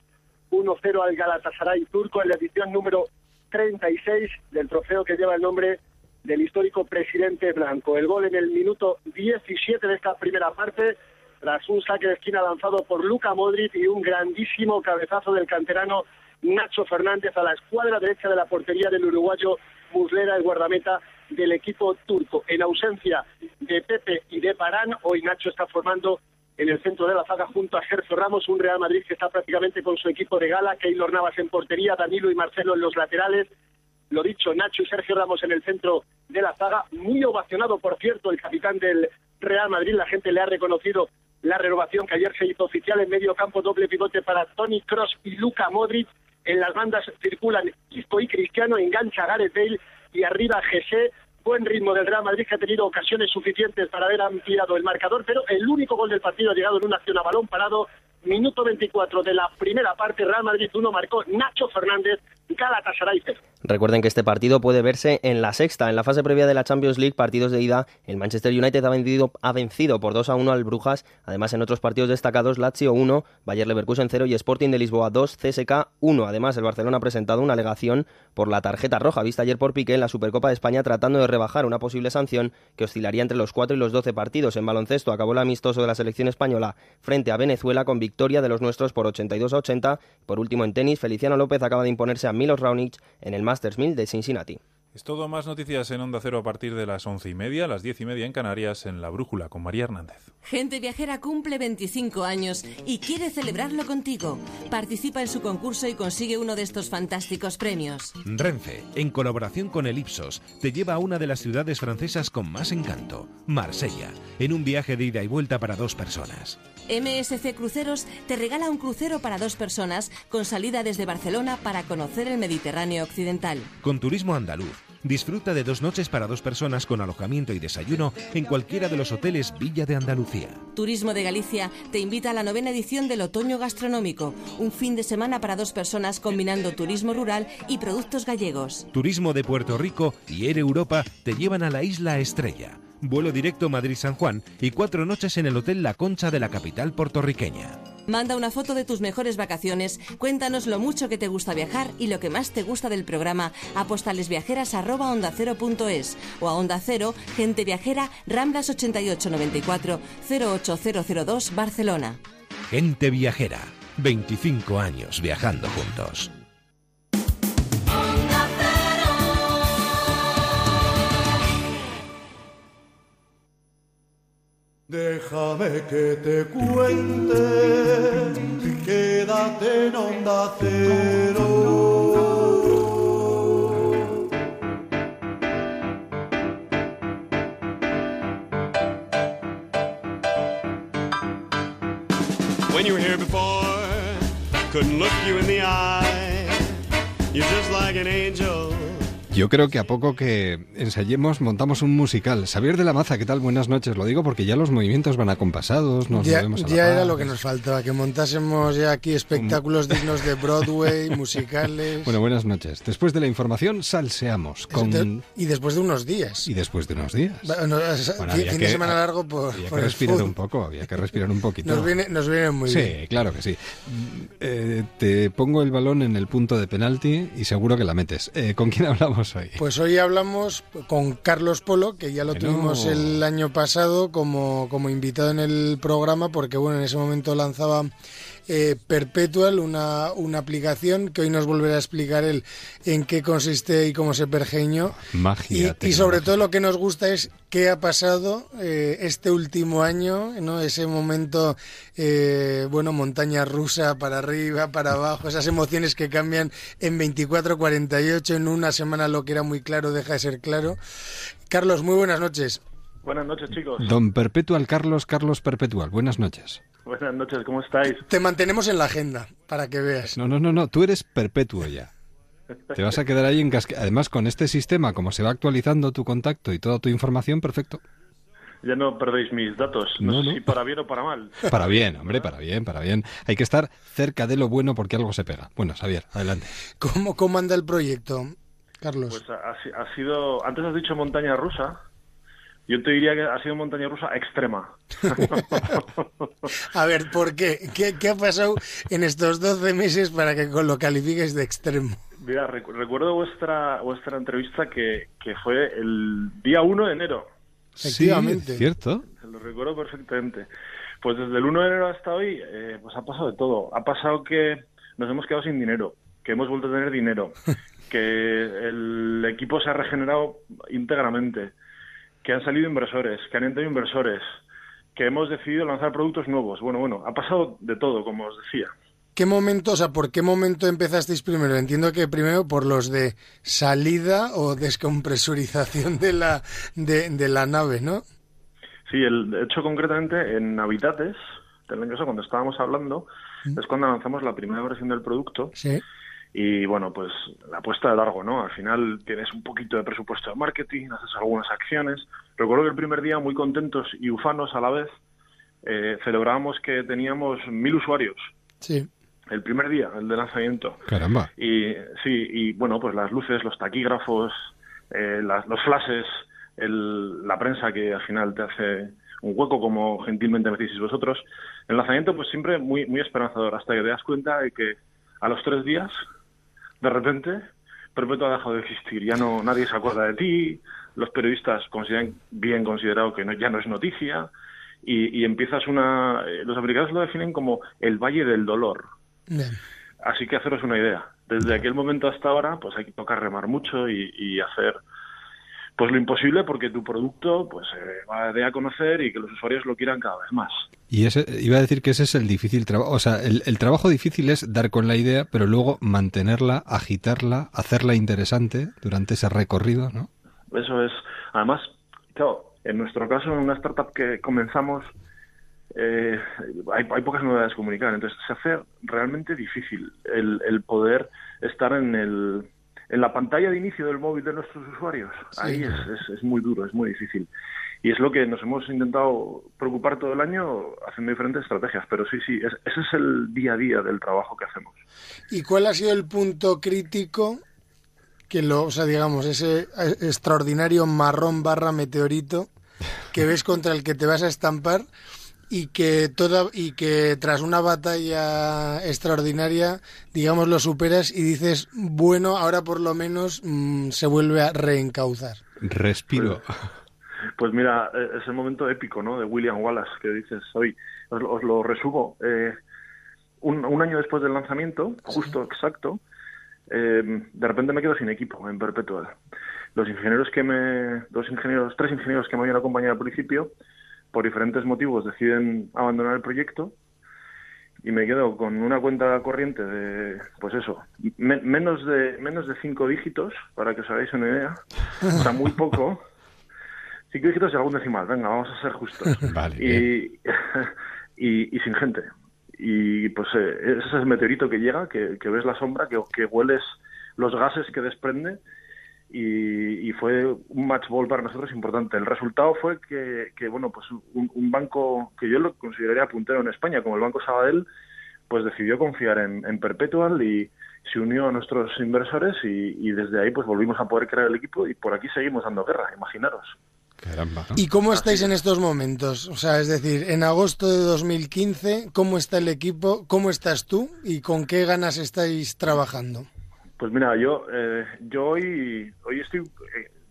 1-0 al Galatasaray turco en la edición número 36 del trofeo que lleva el nombre del histórico presidente blanco. El gol en el minuto 17 de esta primera parte, tras un saque de esquina lanzado por Luka Modric y un grandísimo cabezazo del canterano Nacho Fernández a la escuadra derecha de la portería del uruguayo Muslera, el guardameta del equipo turco en ausencia de Pepe y de Parán. Hoy Nacho está formando en el centro de la zaga junto a Sergio Ramos, un Real Madrid que está prácticamente con su equipo de gala, Keylor Navas en portería, Danilo y Marcelo en los laterales. Lo dicho, Nacho y Sergio Ramos en el centro de la zaga, muy ovacionado, por cierto, el capitán del Real Madrid. La gente le ha reconocido la renovación que ayer se hizo oficial. En medio campo, doble pivote para Toni Kroos y Luka Modric. En las bandas circulan Isco y Cristiano, engancha Gareth Bale y arriba Gessé. Buen ritmo del Real Madrid, que ha tenido ocasiones suficientes para haber ampliado el marcador, pero el único gol del partido ha llegado en una acción a balón parado. Minuto 24 de la primera parte, Real Madrid 1, marcó Nacho Fernández, Galatasaray 0. Recuerden que este partido puede verse en la sexta, en la fase previa de la Champions League, partidos de ida. El Manchester United ha vencido por 2-1 al Brujas. Además, en otros partidos destacados, Lazio 1, Bayer Leverkusen 0 y Sporting de Lisboa 2, CSK 1. Además, el Barcelona ha presentado una alegación por la tarjeta roja vista ayer por Piqué en la Supercopa de España, tratando de rebajar una posible sanción que oscilaría entre los 4 y los 12 partidos. En baloncesto acabó el amistoso de la selección española frente a Venezuela con victoria de los nuestros por 82-80. Por último, en tenis, Feliciano López acaba de imponerse a Milos Raonic en el Masters 1000 de Cincinnati. Es todo, más noticias en Onda Cero a partir de las 11:30, las 10:30 en Canarias, en La Brújula con María Hernández. Gente Viajera cumple 25 años y quiere celebrarlo contigo. Participa en su concurso y consigue uno de estos fantásticos premios. Renfe, en colaboración con el Ipsos, te lleva a una de las ciudades francesas con más encanto, Marsella, en un viaje de ida y vuelta para dos personas. MSC Cruceros te regala un crucero para dos personas con salida desde Barcelona para conocer el Mediterráneo occidental. Con turismo andaluz, disfruta de 2 noches para 2 personas con alojamiento y desayuno en cualquiera de los hoteles Villa de Andalucía. Turismo de Galicia te invita a la 9ª edición del Otoño Gastronómico, un fin de semana para 2 personas combinando turismo rural y productos gallegos. Turismo de Puerto Rico y Air Europa te llevan a la Isla Estrella. Vuelo directo Madrid-San Juan y 4 noches en el Hotel La Concha de la capital puertorriqueña. Manda una foto de tus mejores vacaciones, cuéntanos lo mucho que te gusta viajar y lo que más te gusta del programa a postalesviajeras@ondacero.es o a Onda Cero, Gente Viajera, Ramblas 8894 08002 Barcelona. Gente Viajera, 25 años viajando juntos. Déjame que te cuente, quédate en Onda Cero. When you were here before, couldn't look you in the eye. You're just like an angel. Yo creo que a poco que ensayemos, montamos un musical. Xavier de la Maza, ¿qué tal? Buenas noches. Lo digo porque ya los movimientos van acompasados, nos movemos a la par. Era lo que nos faltaba, que montásemos ya aquí espectáculos dignos de Broadway, musicales. Bueno, buenas noches. Después de la información, salseamos. Y después de unos días. Bueno, fin de semana largo por respirar un poco, había que respirar un poquito. Nos viene muy bien. Sí, claro que sí. Te pongo el balón en el punto de penalti y seguro que la metes. ¿Con quién hablamos hoy? Pues hoy hablamos con Carlos Polo, que ya lo tuvimos el año pasado como invitado en el programa, porque bueno, en ese momento lanzaba Perpetual, una aplicación que hoy nos volverá a explicar él en qué consiste y cómo se pergeñó. Magia. Y sobre todo lo que nos gusta es qué ha pasado este último año, ¿no? Ese momento, montaña rusa, para arriba, para abajo, esas emociones que cambian en 24, 48, en una semana lo que era muy claro deja de ser claro. Carlos, muy buenas noches. Buenas noches, chicos. Don Perpetual, Carlos Perpetual, buenas noches. Buenas noches, ¿cómo estáis? Te mantenemos en la agenda, para que veas. No, tú eres perpetuo ya. Te vas a quedar ahí en casca. Además, con este sistema, como se va actualizando tu contacto y toda tu información, perfecto. Ya no perdéis mis datos, no sé si para bien o para mal. Para bien, hombre, para bien. Hay que estar cerca de lo bueno porque algo se pega. Bueno, Xavier, adelante. ¿Cómo anda el proyecto, Carlos? Pues ha sido... Antes has dicho montaña rusa... Yo te diría que ha sido montaña rusa extrema. A ver, ¿por qué? ¿Qué ha pasado en estos 12 meses para que lo califiques de extremo? Mira, recuerdo vuestra entrevista que fue el día 1 de enero. Efectivamente. Sí, es cierto. Se lo recuerdo perfectamente. Pues desde el 1 de enero hasta hoy pues ha pasado de todo. Ha pasado que nos hemos quedado sin dinero, que hemos vuelto a tener dinero... que el equipo se ha regenerado íntegramente, que han salido inversores, que han entrado inversores, que hemos decidido lanzar productos nuevos. Bueno, ha pasado de todo, como os decía. ¿Qué momento, o sea, por qué momento empezasteis primero? Entiendo que primero por los de salida o descompresurización de la nave, ¿no? Sí, de hecho, concretamente, en Navidades, cuando estábamos hablando, es cuando lanzamos la primera versión del producto. Sí. Y bueno, pues la apuesta de largo, ¿no? Al final tienes un poquito de presupuesto de marketing, haces algunas acciones. Recuerdo que el primer día, muy contentos y ufanos a la vez, celebrábamos que teníamos 1.000 usuarios. Sí. El primer día, el de lanzamiento. Caramba. Y bueno, pues las luces, los taquígrafos, los flashes, la prensa que al final te hace un hueco, como gentilmente me decís vosotros. El lanzamiento, pues siempre muy, muy esperanzador, hasta que te das cuenta de que a los 3 días, de repente, Perpetual ha dejado de existir. Ya no, nadie se acuerda de ti, los periodistas consideran bien considerado que no, ya no es noticia. Y empiezas los americanos lo definen como el Valle del Dolor. Bien. Así que haceros una idea. Desde aquel momento hasta ahora, pues hay que tocar remar mucho y hacer pues lo imposible porque tu producto pues va a conocer y que los usuarios lo quieran cada vez más. Y iba a decir que ese es el difícil trabajo. O sea, el trabajo difícil es dar con la idea, pero luego mantenerla, agitarla, hacerla interesante durante ese recorrido, ¿no? Eso es. Además, claro, en nuestro caso, en una startup que comenzamos, hay pocas novedades comunicar. Entonces, se hace realmente difícil el poder estar en la pantalla de inicio del móvil de nuestros usuarios. Sí. Ahí es muy duro, es muy difícil. Y es lo que nos hemos intentado preocupar todo el año haciendo diferentes estrategias. Pero sí, ese es el día a día del trabajo que hacemos. ¿Y cuál ha sido el punto crítico? Ese extraordinario marrón / meteorito que ves contra el que te vas a estampar y que tras una batalla extraordinaria, digamos, lo superas y dices, bueno, ahora por lo menos se vuelve a reencauzar. Respiro. Pues mira, es el momento épico, ¿no?, de William Wallace, que dices, hoy os lo resumo. Un año después del lanzamiento, justo, sí, exacto, de repente me quedo sin equipo en Perpetual. Tres ingenieros que me habían acompañado al principio, por diferentes motivos deciden abandonar el proyecto y me quedo con una cuenta corriente de, pues eso, menos de 5 dígitos, para que os hagáis una idea, está muy poco. 5 dígitos y algún decimal, venga, vamos a ser justos. Vale, y sin gente. Y pues ese es el meteorito que llega, que ves la sombra, que hueles los gases que desprende, y fue un match ball para nosotros importante. El resultado fue que bueno, pues un banco que yo lo consideraría puntero en España, como el Banco Sabadell, pues decidió confiar en Perpetual y se unió a nuestros inversores, y desde ahí pues volvimos a poder crear el equipo y por aquí seguimos dando guerra, imaginaros. Caramba, ¿no? ¿Y cómo estáis en estos momentos? O sea, es decir, en agosto de 2015, ¿cómo está el equipo? ¿Cómo estás tú? ¿Y con qué ganas estáis trabajando? Pues mira, yo hoy estoy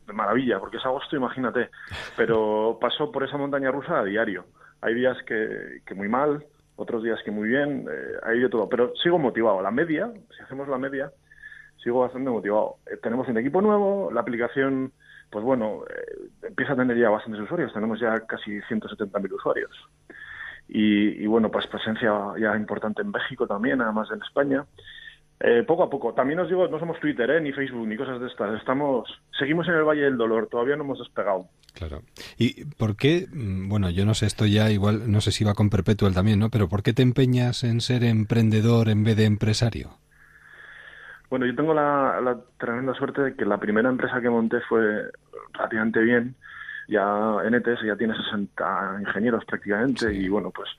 de maravilla, porque es agosto, imagínate, pero paso por esa montaña rusa a diario. Hay días que muy mal, otros días que muy bien, hay de todo, pero sigo motivado. Sigo bastante motivado. Tenemos un equipo nuevo, la aplicación, pues bueno, empieza a tener ya bastantes usuarios. Tenemos ya casi 170.000 usuarios. Y bueno, pues presencia ya importante en México también, además de en España. Poco a poco. También os digo, no somos Twitter, ni Facebook, ni cosas de estas. Seguimos en el Valle del Dolor, todavía no hemos despegado. Claro. ¿Y por qué? Bueno, yo no sé, esto ya igual, no sé si va con Perpetual también, ¿no? Pero ¿por qué te empeñas en ser emprendedor en vez de empresario? Bueno, yo tengo la tremenda suerte de que la primera empresa que monté fue relativamente bien. Ya en ETS ya tiene 60 ingenieros prácticamente, sí. Y bueno, pues,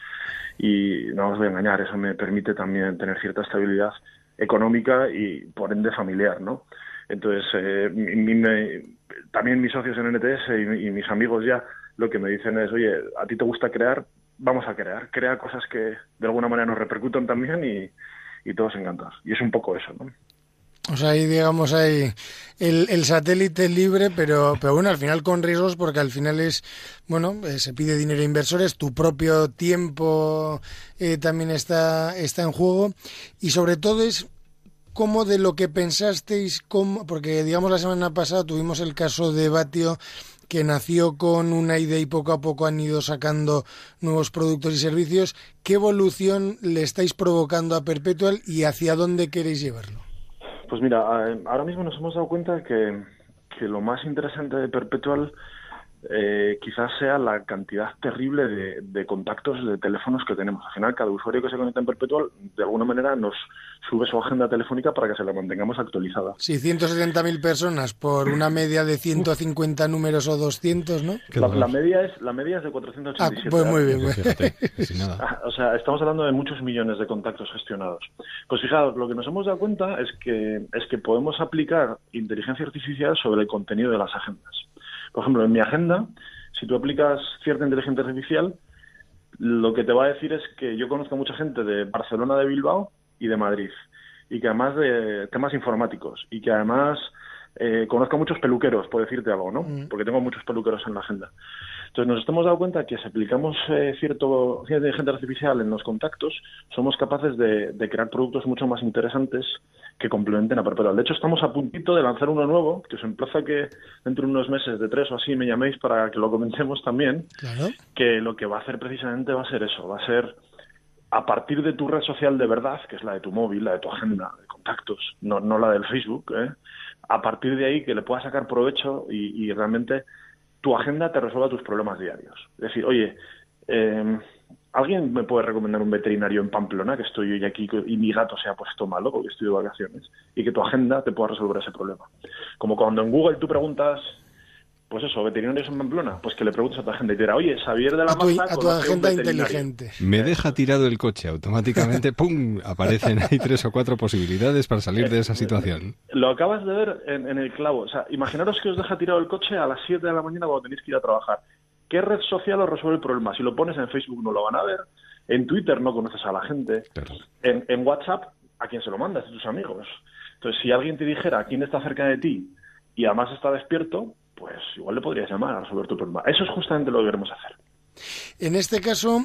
y no os voy a engañar, eso me permite también tener cierta estabilidad económica y por ende familiar, ¿no? Entonces, también mis socios en NTS y mis amigos ya lo que me dicen es, oye, ¿a ti te gusta crear? Vamos a crear. Crea cosas que de alguna manera nos repercutan también y todos encantados. Y es un poco eso, ¿no? O sea, ahí digamos hay el satélite libre, pero bueno, al final con riesgos, porque al final es, bueno, se pide dinero a inversores, tu propio tiempo también está en juego, y sobre todo es como de lo que pensasteis, porque digamos la semana pasada tuvimos el caso de Batio, que nació con una idea y poco a poco han ido sacando nuevos productos y servicios. ¿Qué evolución le estáis provocando a Perpetual y hacia dónde queréis llevarlo? Pues mira, ahora mismo nos hemos dado cuenta que lo más interesante de Perpetual quizás sea la cantidad terrible de contactos de teléfonos que tenemos. Al final, cada usuario que se conecta en Perpetual, de alguna manera nos sube su agenda telefónica para que se la mantengamos actualizada. Sí, 170.000 personas por una media de 150 números o 200, ¿no? La media es de 487. Ah, pues muy bien. O sea, estamos hablando de muchos millones de contactos gestionados. Pues fijaos, lo que nos hemos dado cuenta es que podemos aplicar inteligencia artificial sobre el contenido de las agendas. Por ejemplo, en mi agenda, si tú aplicas cierta inteligencia artificial, lo que te va a decir es que yo conozco a mucha gente de Barcelona, de Bilbao y de Madrid, y que además de temas informáticos, y que además conozco a muchos peluqueros, por decirte algo, ¿no? Porque tengo muchos peluqueros en la agenda. Entonces nos hemos dado cuenta que si aplicamos cierta inteligencia artificial en los contactos, somos capaces de crear productos mucho más interesantes que complementen a Perpetual. De hecho, estamos a puntito de lanzar uno nuevo, que os emplazo a que dentro de unos meses, de 3 o así, me llaméis para que lo comencemos también, claro. Que lo que va a hacer precisamente va a ser eso, va a ser a partir de tu red social de verdad, que es la de tu móvil, la de tu agenda de contactos, no la del Facebook, ¿eh? A partir de ahí que le puedas sacar provecho y realmente tu agenda te resuelva tus problemas diarios. Es decir, oye, ¿alguien me puede recomendar un veterinario en Pamplona, que estoy hoy aquí y mi gato se ha puesto malo porque estoy de vacaciones? Y que tu agenda te pueda resolver ese problema. Como cuando en Google tú preguntas, pues eso, veterinarios en Pamplona, pues que le preguntes a tu agenda y te dirá, oye, Xavier de la Maza... A tu agenda inteligente. Me deja tirado el coche, automáticamente, ¡pum!, aparecen ahí 3 o 4 posibilidades para salir de esa situación. Lo acabas de ver en el clavo. O sea, imaginaros que os deja tirado el coche a las 7 de la mañana cuando tenéis que ir a trabajar. ¿Qué red social os resuelve el problema? Si lo pones en Facebook no lo van a ver, en Twitter no conoces a la gente, claro. En WhatsApp, ¿a quién se lo mandas? A tus amigos. Entonces, si alguien te dijera quién está cerca de ti y además está despierto, pues igual le podrías llamar a resolver tu problema. Eso es justamente lo que queremos hacer. En este caso...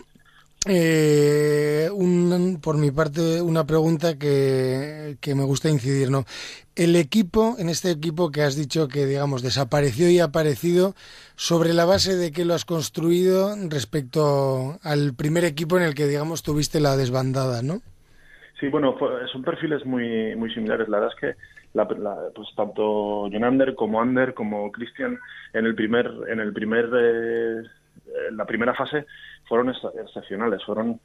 por mi parte, una pregunta que me gusta incidir, ¿no? El equipo, en este equipo que has dicho que, digamos, desapareció y ha aparecido, sobre la base de que lo has construido respecto al primer equipo en el que, digamos, tuviste la desbandada, ¿no? Sí, bueno, son perfiles muy, muy similares. La verdad es que pues tanto Jonander como Ander como Christian en la primera fase fueron excepcionales, fueron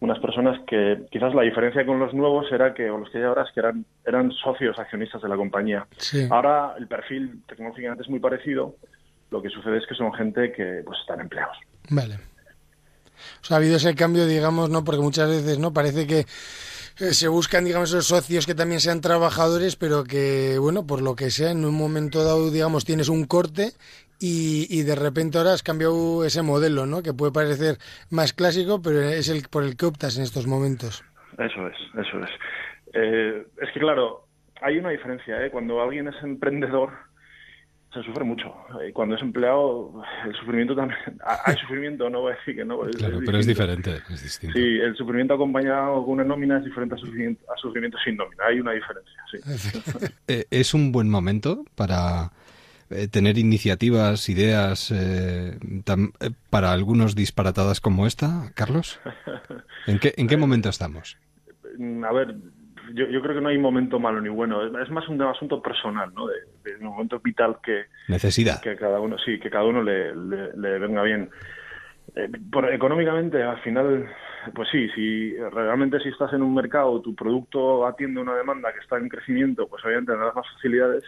unas personas que quizás la diferencia con los nuevos era que, o los que hay ahora, es que eran socios accionistas de la compañía. Sí. Ahora el perfil tecnológicamente es muy parecido, lo que sucede es que son gente que pues están empleados. Vale. O sea, ha habido ese cambio, digamos, ¿no? Porque muchas veces, ¿no?, parece que se buscan, digamos, esos socios que también sean trabajadores, pero que, bueno, por lo que sea, en un momento dado, digamos, tienes un corte y de repente ahora has cambiado ese modelo, ¿no?, que puede parecer más clásico, pero es el por el que optas en estos momentos. Eso es. Es que, claro, hay una diferencia, ¿eh? Cuando alguien es emprendedor, se sufre mucho. Cuando es empleado, el sufrimiento también... Hay sufrimiento, no voy a decir que no. Claro, pero es diferente, es distinto. Sí, el sufrimiento acompañado con una nómina es diferente a sufrimiento sin nómina. Hay una diferencia, sí. ¿Es un buen momento para tener iniciativas, ideas para algunos disparatadas como esta, Carlos? ¿En qué momento estamos? A ver... Yo creo que no hay momento malo ni bueno. Es más un asunto personal, ¿no? De un momento vital que... Necesidad. Que cada uno, sí, que cada uno le venga bien. Económicamente, al final, pues sí, si realmente si estás en un mercado, tu producto atiende una demanda que está en crecimiento, pues obviamente tendrás más facilidades.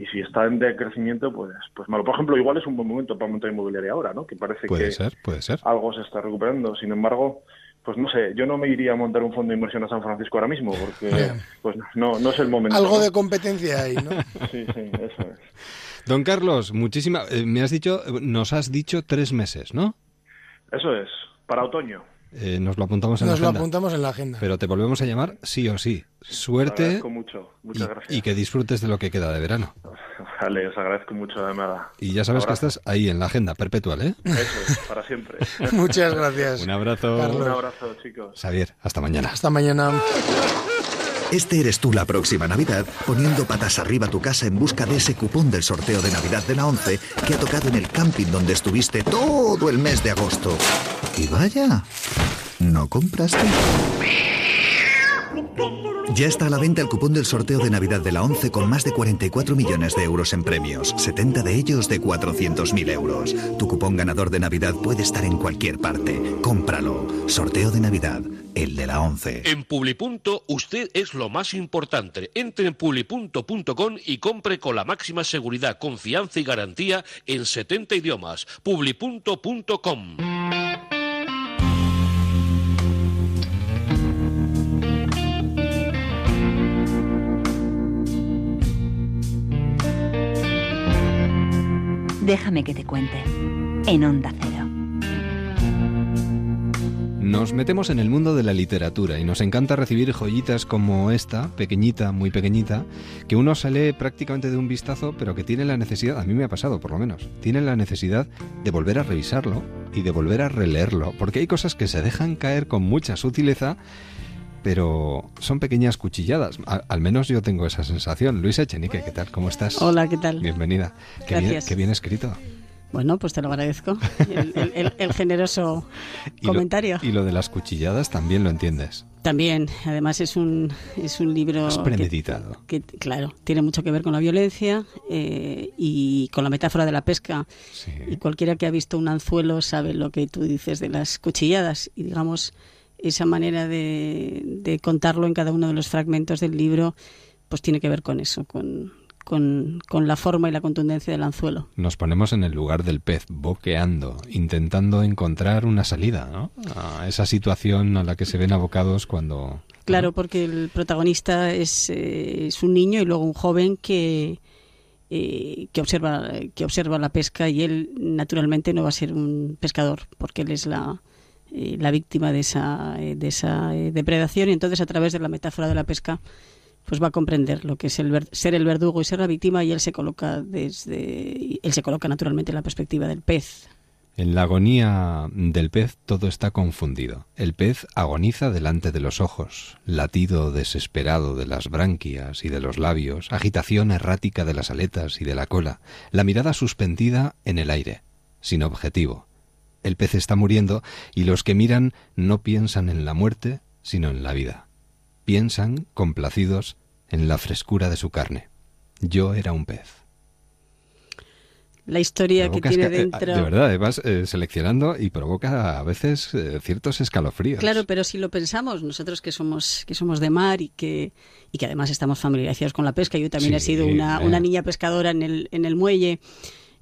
Y si está en decrecimiento, pues malo. Por ejemplo, igual es un buen momento para montar inmobiliaria ahora, ¿no? Que parece puede ser. Algo se está recuperando. Sin embargo... Pues no sé, yo no me iría a montar un fondo de inversión a San Francisco ahora mismo, porque pues no es el momento. Algo de competencia hay, ¿no? Sí, eso es. Don Carlos, nos has dicho 3 meses, ¿no? Eso es, para otoño. Nos lo apuntamos en la agenda. Nos lo apuntamos en la agenda. Pero te volvemos a llamar sí o sí. Suerte. Os agradezco mucho. Muchas gracias. Y que disfrutes de lo que queda de verano. Vale, os agradezco mucho de nada. Y ya sabes que estás ahí en la agenda, Perpetual, ¿eh? Eso es, para siempre. Muchas gracias. Un abrazo, Carlos. Un abrazo, chicos. Xavier, hasta mañana. Hasta mañana. Este eres tú la próxima Navidad, poniendo patas arriba tu casa en busca de ese cupón del sorteo de Navidad de la 11 que ha tocado en el camping donde estuviste todo el mes de agosto. Y vaya, no compraste. Ya está a la venta el cupón del sorteo de Navidad de la 11 con más de 44 millones de euros en premios, 70 de ellos de 400.000 euros. Tu cupón ganador de Navidad puede estar en cualquier parte. Cómpralo. Sorteo de Navidad, el de la 11. En Publipunto, usted es lo más importante. Entre en publipunto.com y compre con la máxima seguridad, confianza y garantía en 70 idiomas. Publipunto.com. Déjame que te cuente, en Onda Cero. Nos metemos en el mundo de la literatura y nos encanta recibir joyitas como esta, pequeñita, muy pequeñita, que uno se lee prácticamente de un vistazo, pero que tiene la necesidad, a mí me ha pasado por lo menos, tiene la necesidad de volver a revisarlo y de volver a releerlo, porque hay cosas que se dejan caer con mucha sutileza, pero son pequeñas cuchilladas. Al menos yo tengo esa sensación. Luisa Echenique, ¿qué tal? ¿Cómo estás? Hola, ¿qué tal? Bienvenida. Gracias. Qué bien escrito. Bueno, pues te lo agradezco. El generoso comentario. Y lo de las cuchilladas también lo entiendes. También. Además es un libro... Es premeditado. Que, claro, tiene mucho que ver con la violencia y con la metáfora de la pesca. Sí. Y cualquiera que ha visto un anzuelo sabe lo que tú dices de las cuchilladas. Y digamos... Esa manera de contarlo en cada uno de los fragmentos del libro, pues tiene que ver con eso, con la forma y la contundencia del anzuelo. Nos ponemos en el lugar del pez, boqueando, intentando encontrar una salida, ¿no? A esa situación a la que se ven abocados cuando... Claro, porque el protagonista es un niño y luego un joven que observa la pesca, y él naturalmente no va a ser un pescador, porque él es la víctima de esa depredación, y entonces a través de la metáfora de la pesca pues va a comprender lo que es ser el verdugo y ser la víctima, y él se coloca naturalmente en la perspectiva del pez. En la agonía del pez todo está confundido. El pez agoniza delante de los ojos, latido desesperado de las branquias y de los labios, agitación errática de las aletas y de la cola, la mirada suspendida en el aire, sin objetivo. El pez está muriendo y los que miran no piensan en la muerte, sino en la vida. Piensan, complacidos, en la frescura de su carne. Yo era un pez. La historia que tiene dentro... De verdad, vas seleccionando y provoca a veces ciertos escalofríos. Claro, pero si lo pensamos, nosotros que somos de mar y que además estamos familiarizados con la pesca, yo también he sido una niña pescadora en el muelle...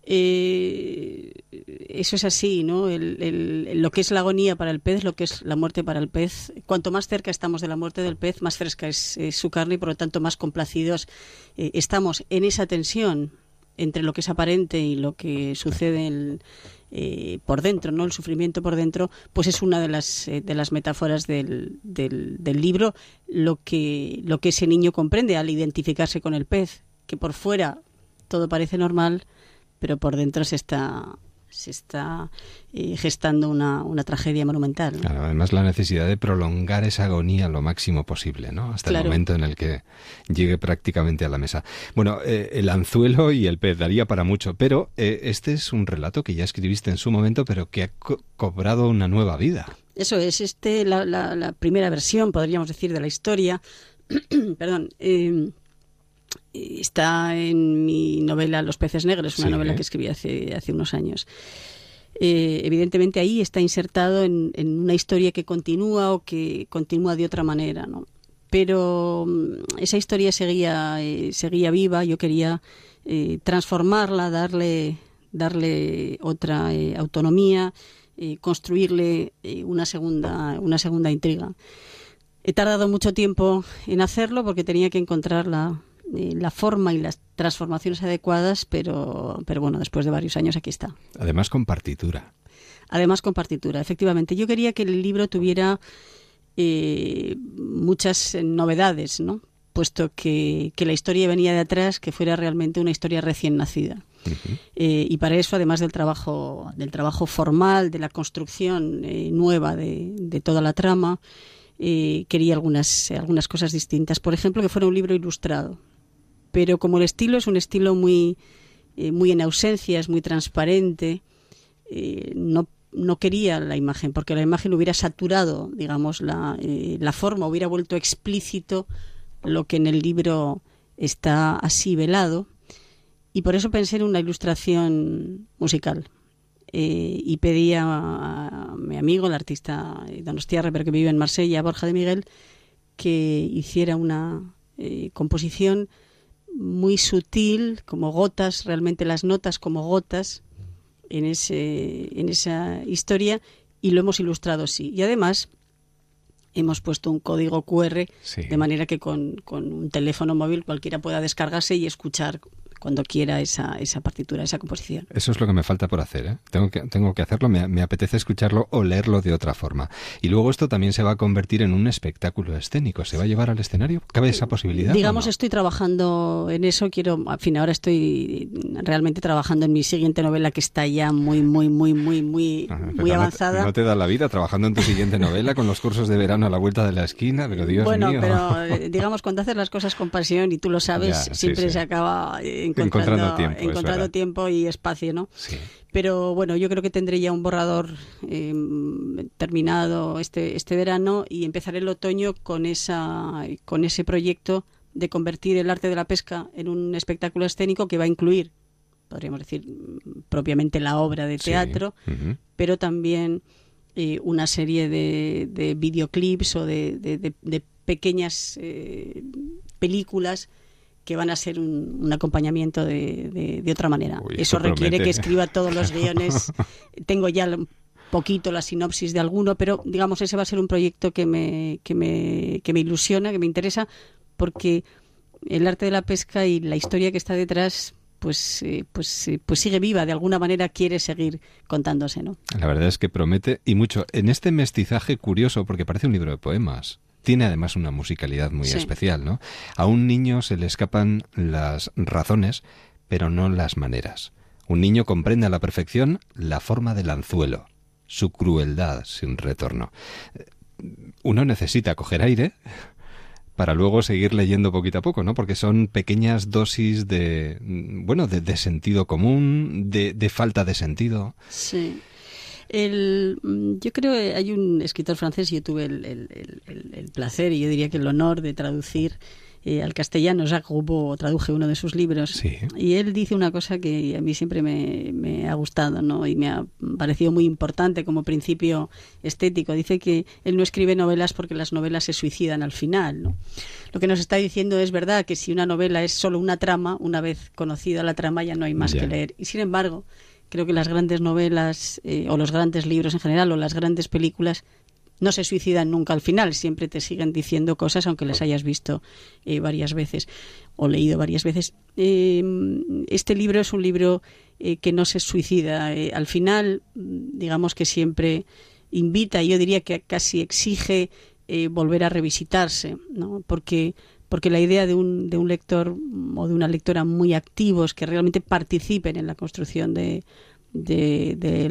Eso es así, ¿no? Lo que es la agonía para el pez, lo que es la muerte para el pez. Cuanto más cerca estamos de la muerte del pez, más fresca es su carne, y por lo tanto más complacidos estamos en esa tensión entre lo que es aparente y lo que sucede por dentro, ¿no? El sufrimiento por dentro, pues es una de las metáforas del libro, lo que ese niño comprende al identificarse con el pez, que por fuera todo parece normal, pero por dentro se está gestando una tragedia monumental, ¿no? Claro, además la necesidad de prolongar esa agonía lo máximo posible, ¿no? Hasta el momento en el que llegue prácticamente a la mesa. Bueno, el anzuelo y el pez daría para mucho, pero este es un relato que ya escribiste en su momento, pero que ha cobrado una nueva vida. Eso es, la primera versión, podríamos decir, de la historia. Perdón. Está en mi novela Los peces negros, una novela que escribí hace unos años. Evidentemente ahí está insertado en una historia que continúa o que continúa de otra manera, ¿no? Pero esa historia seguía viva. Yo quería transformarla, darle otra autonomía, construirle una segunda intriga. He tardado mucho tiempo en hacerlo porque tenía que encontrar la forma y las transformaciones adecuadas, pero bueno, después de varios años aquí está. Además con partitura, efectivamente. Yo quería que el libro tuviera muchas novedades, ¿no? Puesto que la historia venía de atrás, que fuera realmente una historia recién nacida. Uh-huh. Y para eso, además del trabajo formal, de la construcción nueva de toda la trama, quería algunas cosas distintas. Por ejemplo, que fuera un libro ilustrado. Pero como el estilo es un estilo muy en ausencia, es muy transparente, no quería la imagen, porque la imagen hubiera saturado, digamos, la forma, hubiera vuelto explícito lo que en el libro está así velado. Y por eso pensé en una ilustración musical. Y pedí a mi amigo, el artista donostiarra, pero que vive en Marsella, Borja de Miguel, que hiciera una composición muy sutil, como gotas, realmente las notas como gotas en esa historia, y lo hemos ilustrado así. Y además hemos puesto un código QR, sí, de manera que con un teléfono móvil cualquiera pueda descargarse y escuchar cuando quiera esa partitura, esa composición. Eso es lo que me falta por hacer, ¿eh? Tengo que hacerlo, me apetece escucharlo o leerlo de otra forma. Y luego esto también se va a convertir en un espectáculo escénico, ¿se va a llevar al escenario? ¿Cabe esa posibilidad? Digamos, ¿no? Estoy trabajando en eso, ahora estoy realmente trabajando en mi siguiente novela, que está ya muy avanzada. No te da la vida trabajando en tu siguiente novela, con los cursos de verano a la vuelta de la esquina, pero Dios mío. Pero digamos, cuando haces las cosas con pasión, y tú lo sabes, ya, siempre se acaba encontrando tiempo y espacio, ¿no? Sí. Pero bueno, yo creo que tendré ya un borrador terminado este verano, y empezaré el otoño con ese proyecto de convertir el arte de la pesca en un espectáculo escénico que va a incluir, podríamos decir, propiamente la obra de teatro, sí, uh-huh, pero también una serie de videoclips o de pequeñas películas que van a ser un acompañamiento de otra manera. Uy, eso requiere que escriba todos los guiones. Tengo ya un poquito la sinopsis de alguno, pero digamos, ese va a ser un proyecto que me ilusiona, que me interesa, porque el arte de la pesca y la historia que está detrás pues sigue viva, de alguna manera quiere seguir contándose, ¿no? La verdad es que promete, y mucho, en este mestizaje curioso, porque parece un libro de poemas. Tiene además una musicalidad muy, sí, especial, ¿no? A un niño se le escapan las razones, pero no las maneras. Un niño comprende a la perfección la forma del anzuelo, su crueldad sin retorno. Uno necesita coger aire para luego seguir leyendo poquito a poco, ¿no? Porque son pequeñas dosis de sentido común, de falta de sentido. Sí. Yo creo que hay un escritor francés, yo tuve el placer y yo diría que el honor de traducir al castellano, Jacques Roubaud, traduje uno de sus libros, sí, y él dice una cosa que a mí siempre me ha gustado, ¿no? Y me ha parecido muy importante como principio estético. Dice que él no escribe novelas porque las novelas se suicidan al final, ¿no? Lo que nos está diciendo es verdad, que si una novela es solo una trama, una vez conocida la trama ya no hay más que leer, y sin embargo creo que las grandes novelas o los grandes libros en general o las grandes películas no se suicidan nunca al final, siempre te siguen diciendo cosas aunque las hayas visto varias veces o leído varias veces. Este libro es un libro que no se suicida. Al final, digamos que siempre invita, yo diría que casi exige volver a revisitarse, ¿no? Porque la idea de un lector o de una lectora muy activos, que realmente participen en la construcción del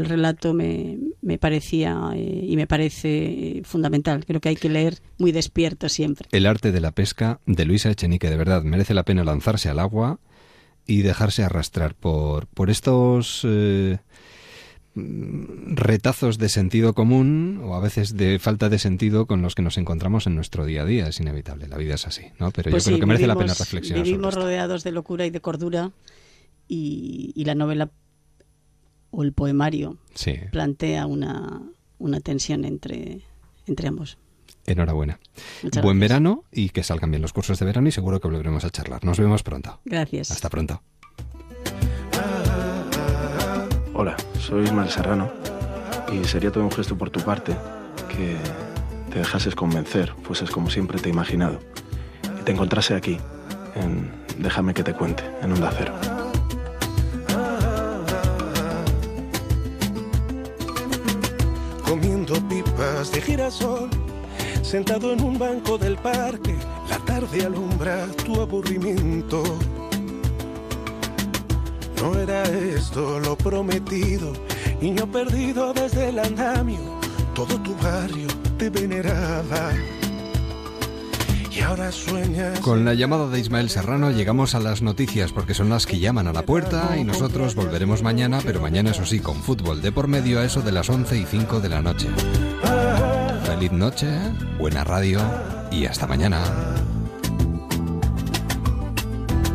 relato, me parecía y me parece fundamental. Creo que hay que leer muy despierto siempre. El arte de la pesca, de Luisa Echenique, de verdad, merece la pena lanzarse al agua y dejarse arrastrar por estos retazos de sentido común o a veces de falta de sentido con los que nos encontramos en nuestro día a día. Es inevitable, la vida es así, ¿no? Pero pues yo creo que merece la pena reflexionar. Vivimos sobre rodeados esto de locura y de cordura, y la novela o el poemario, sí, plantea una tensión entre ambos. Enhorabuena. Muchas Buen gracias. Verano, y que salgan bien los cursos de verano, y seguro que volveremos a charlar. Nos vemos pronto. Gracias. Hasta pronto. Hola, soy Ismael Serrano, y sería todo un gesto por tu parte que te dejases convencer, fueses como siempre te he imaginado, y te encontrase aquí, en Déjame que te cuente, en Onda Cero. Comiendo pipas de girasol, sentado en un banco del parque, la tarde alumbra tu aburrimiento. No era esto lo prometido, niño perdido desde el andamio, todo tu barrio te veneraba. Y ahora sueñas. Con la llamada de Ismael Serrano llegamos a las noticias, porque son las que llaman a la puerta, y nosotros volveremos mañana, pero mañana, eso sí, con fútbol de por medio, a eso de las 11:05 de la noche. Feliz noche, buena radio y hasta mañana.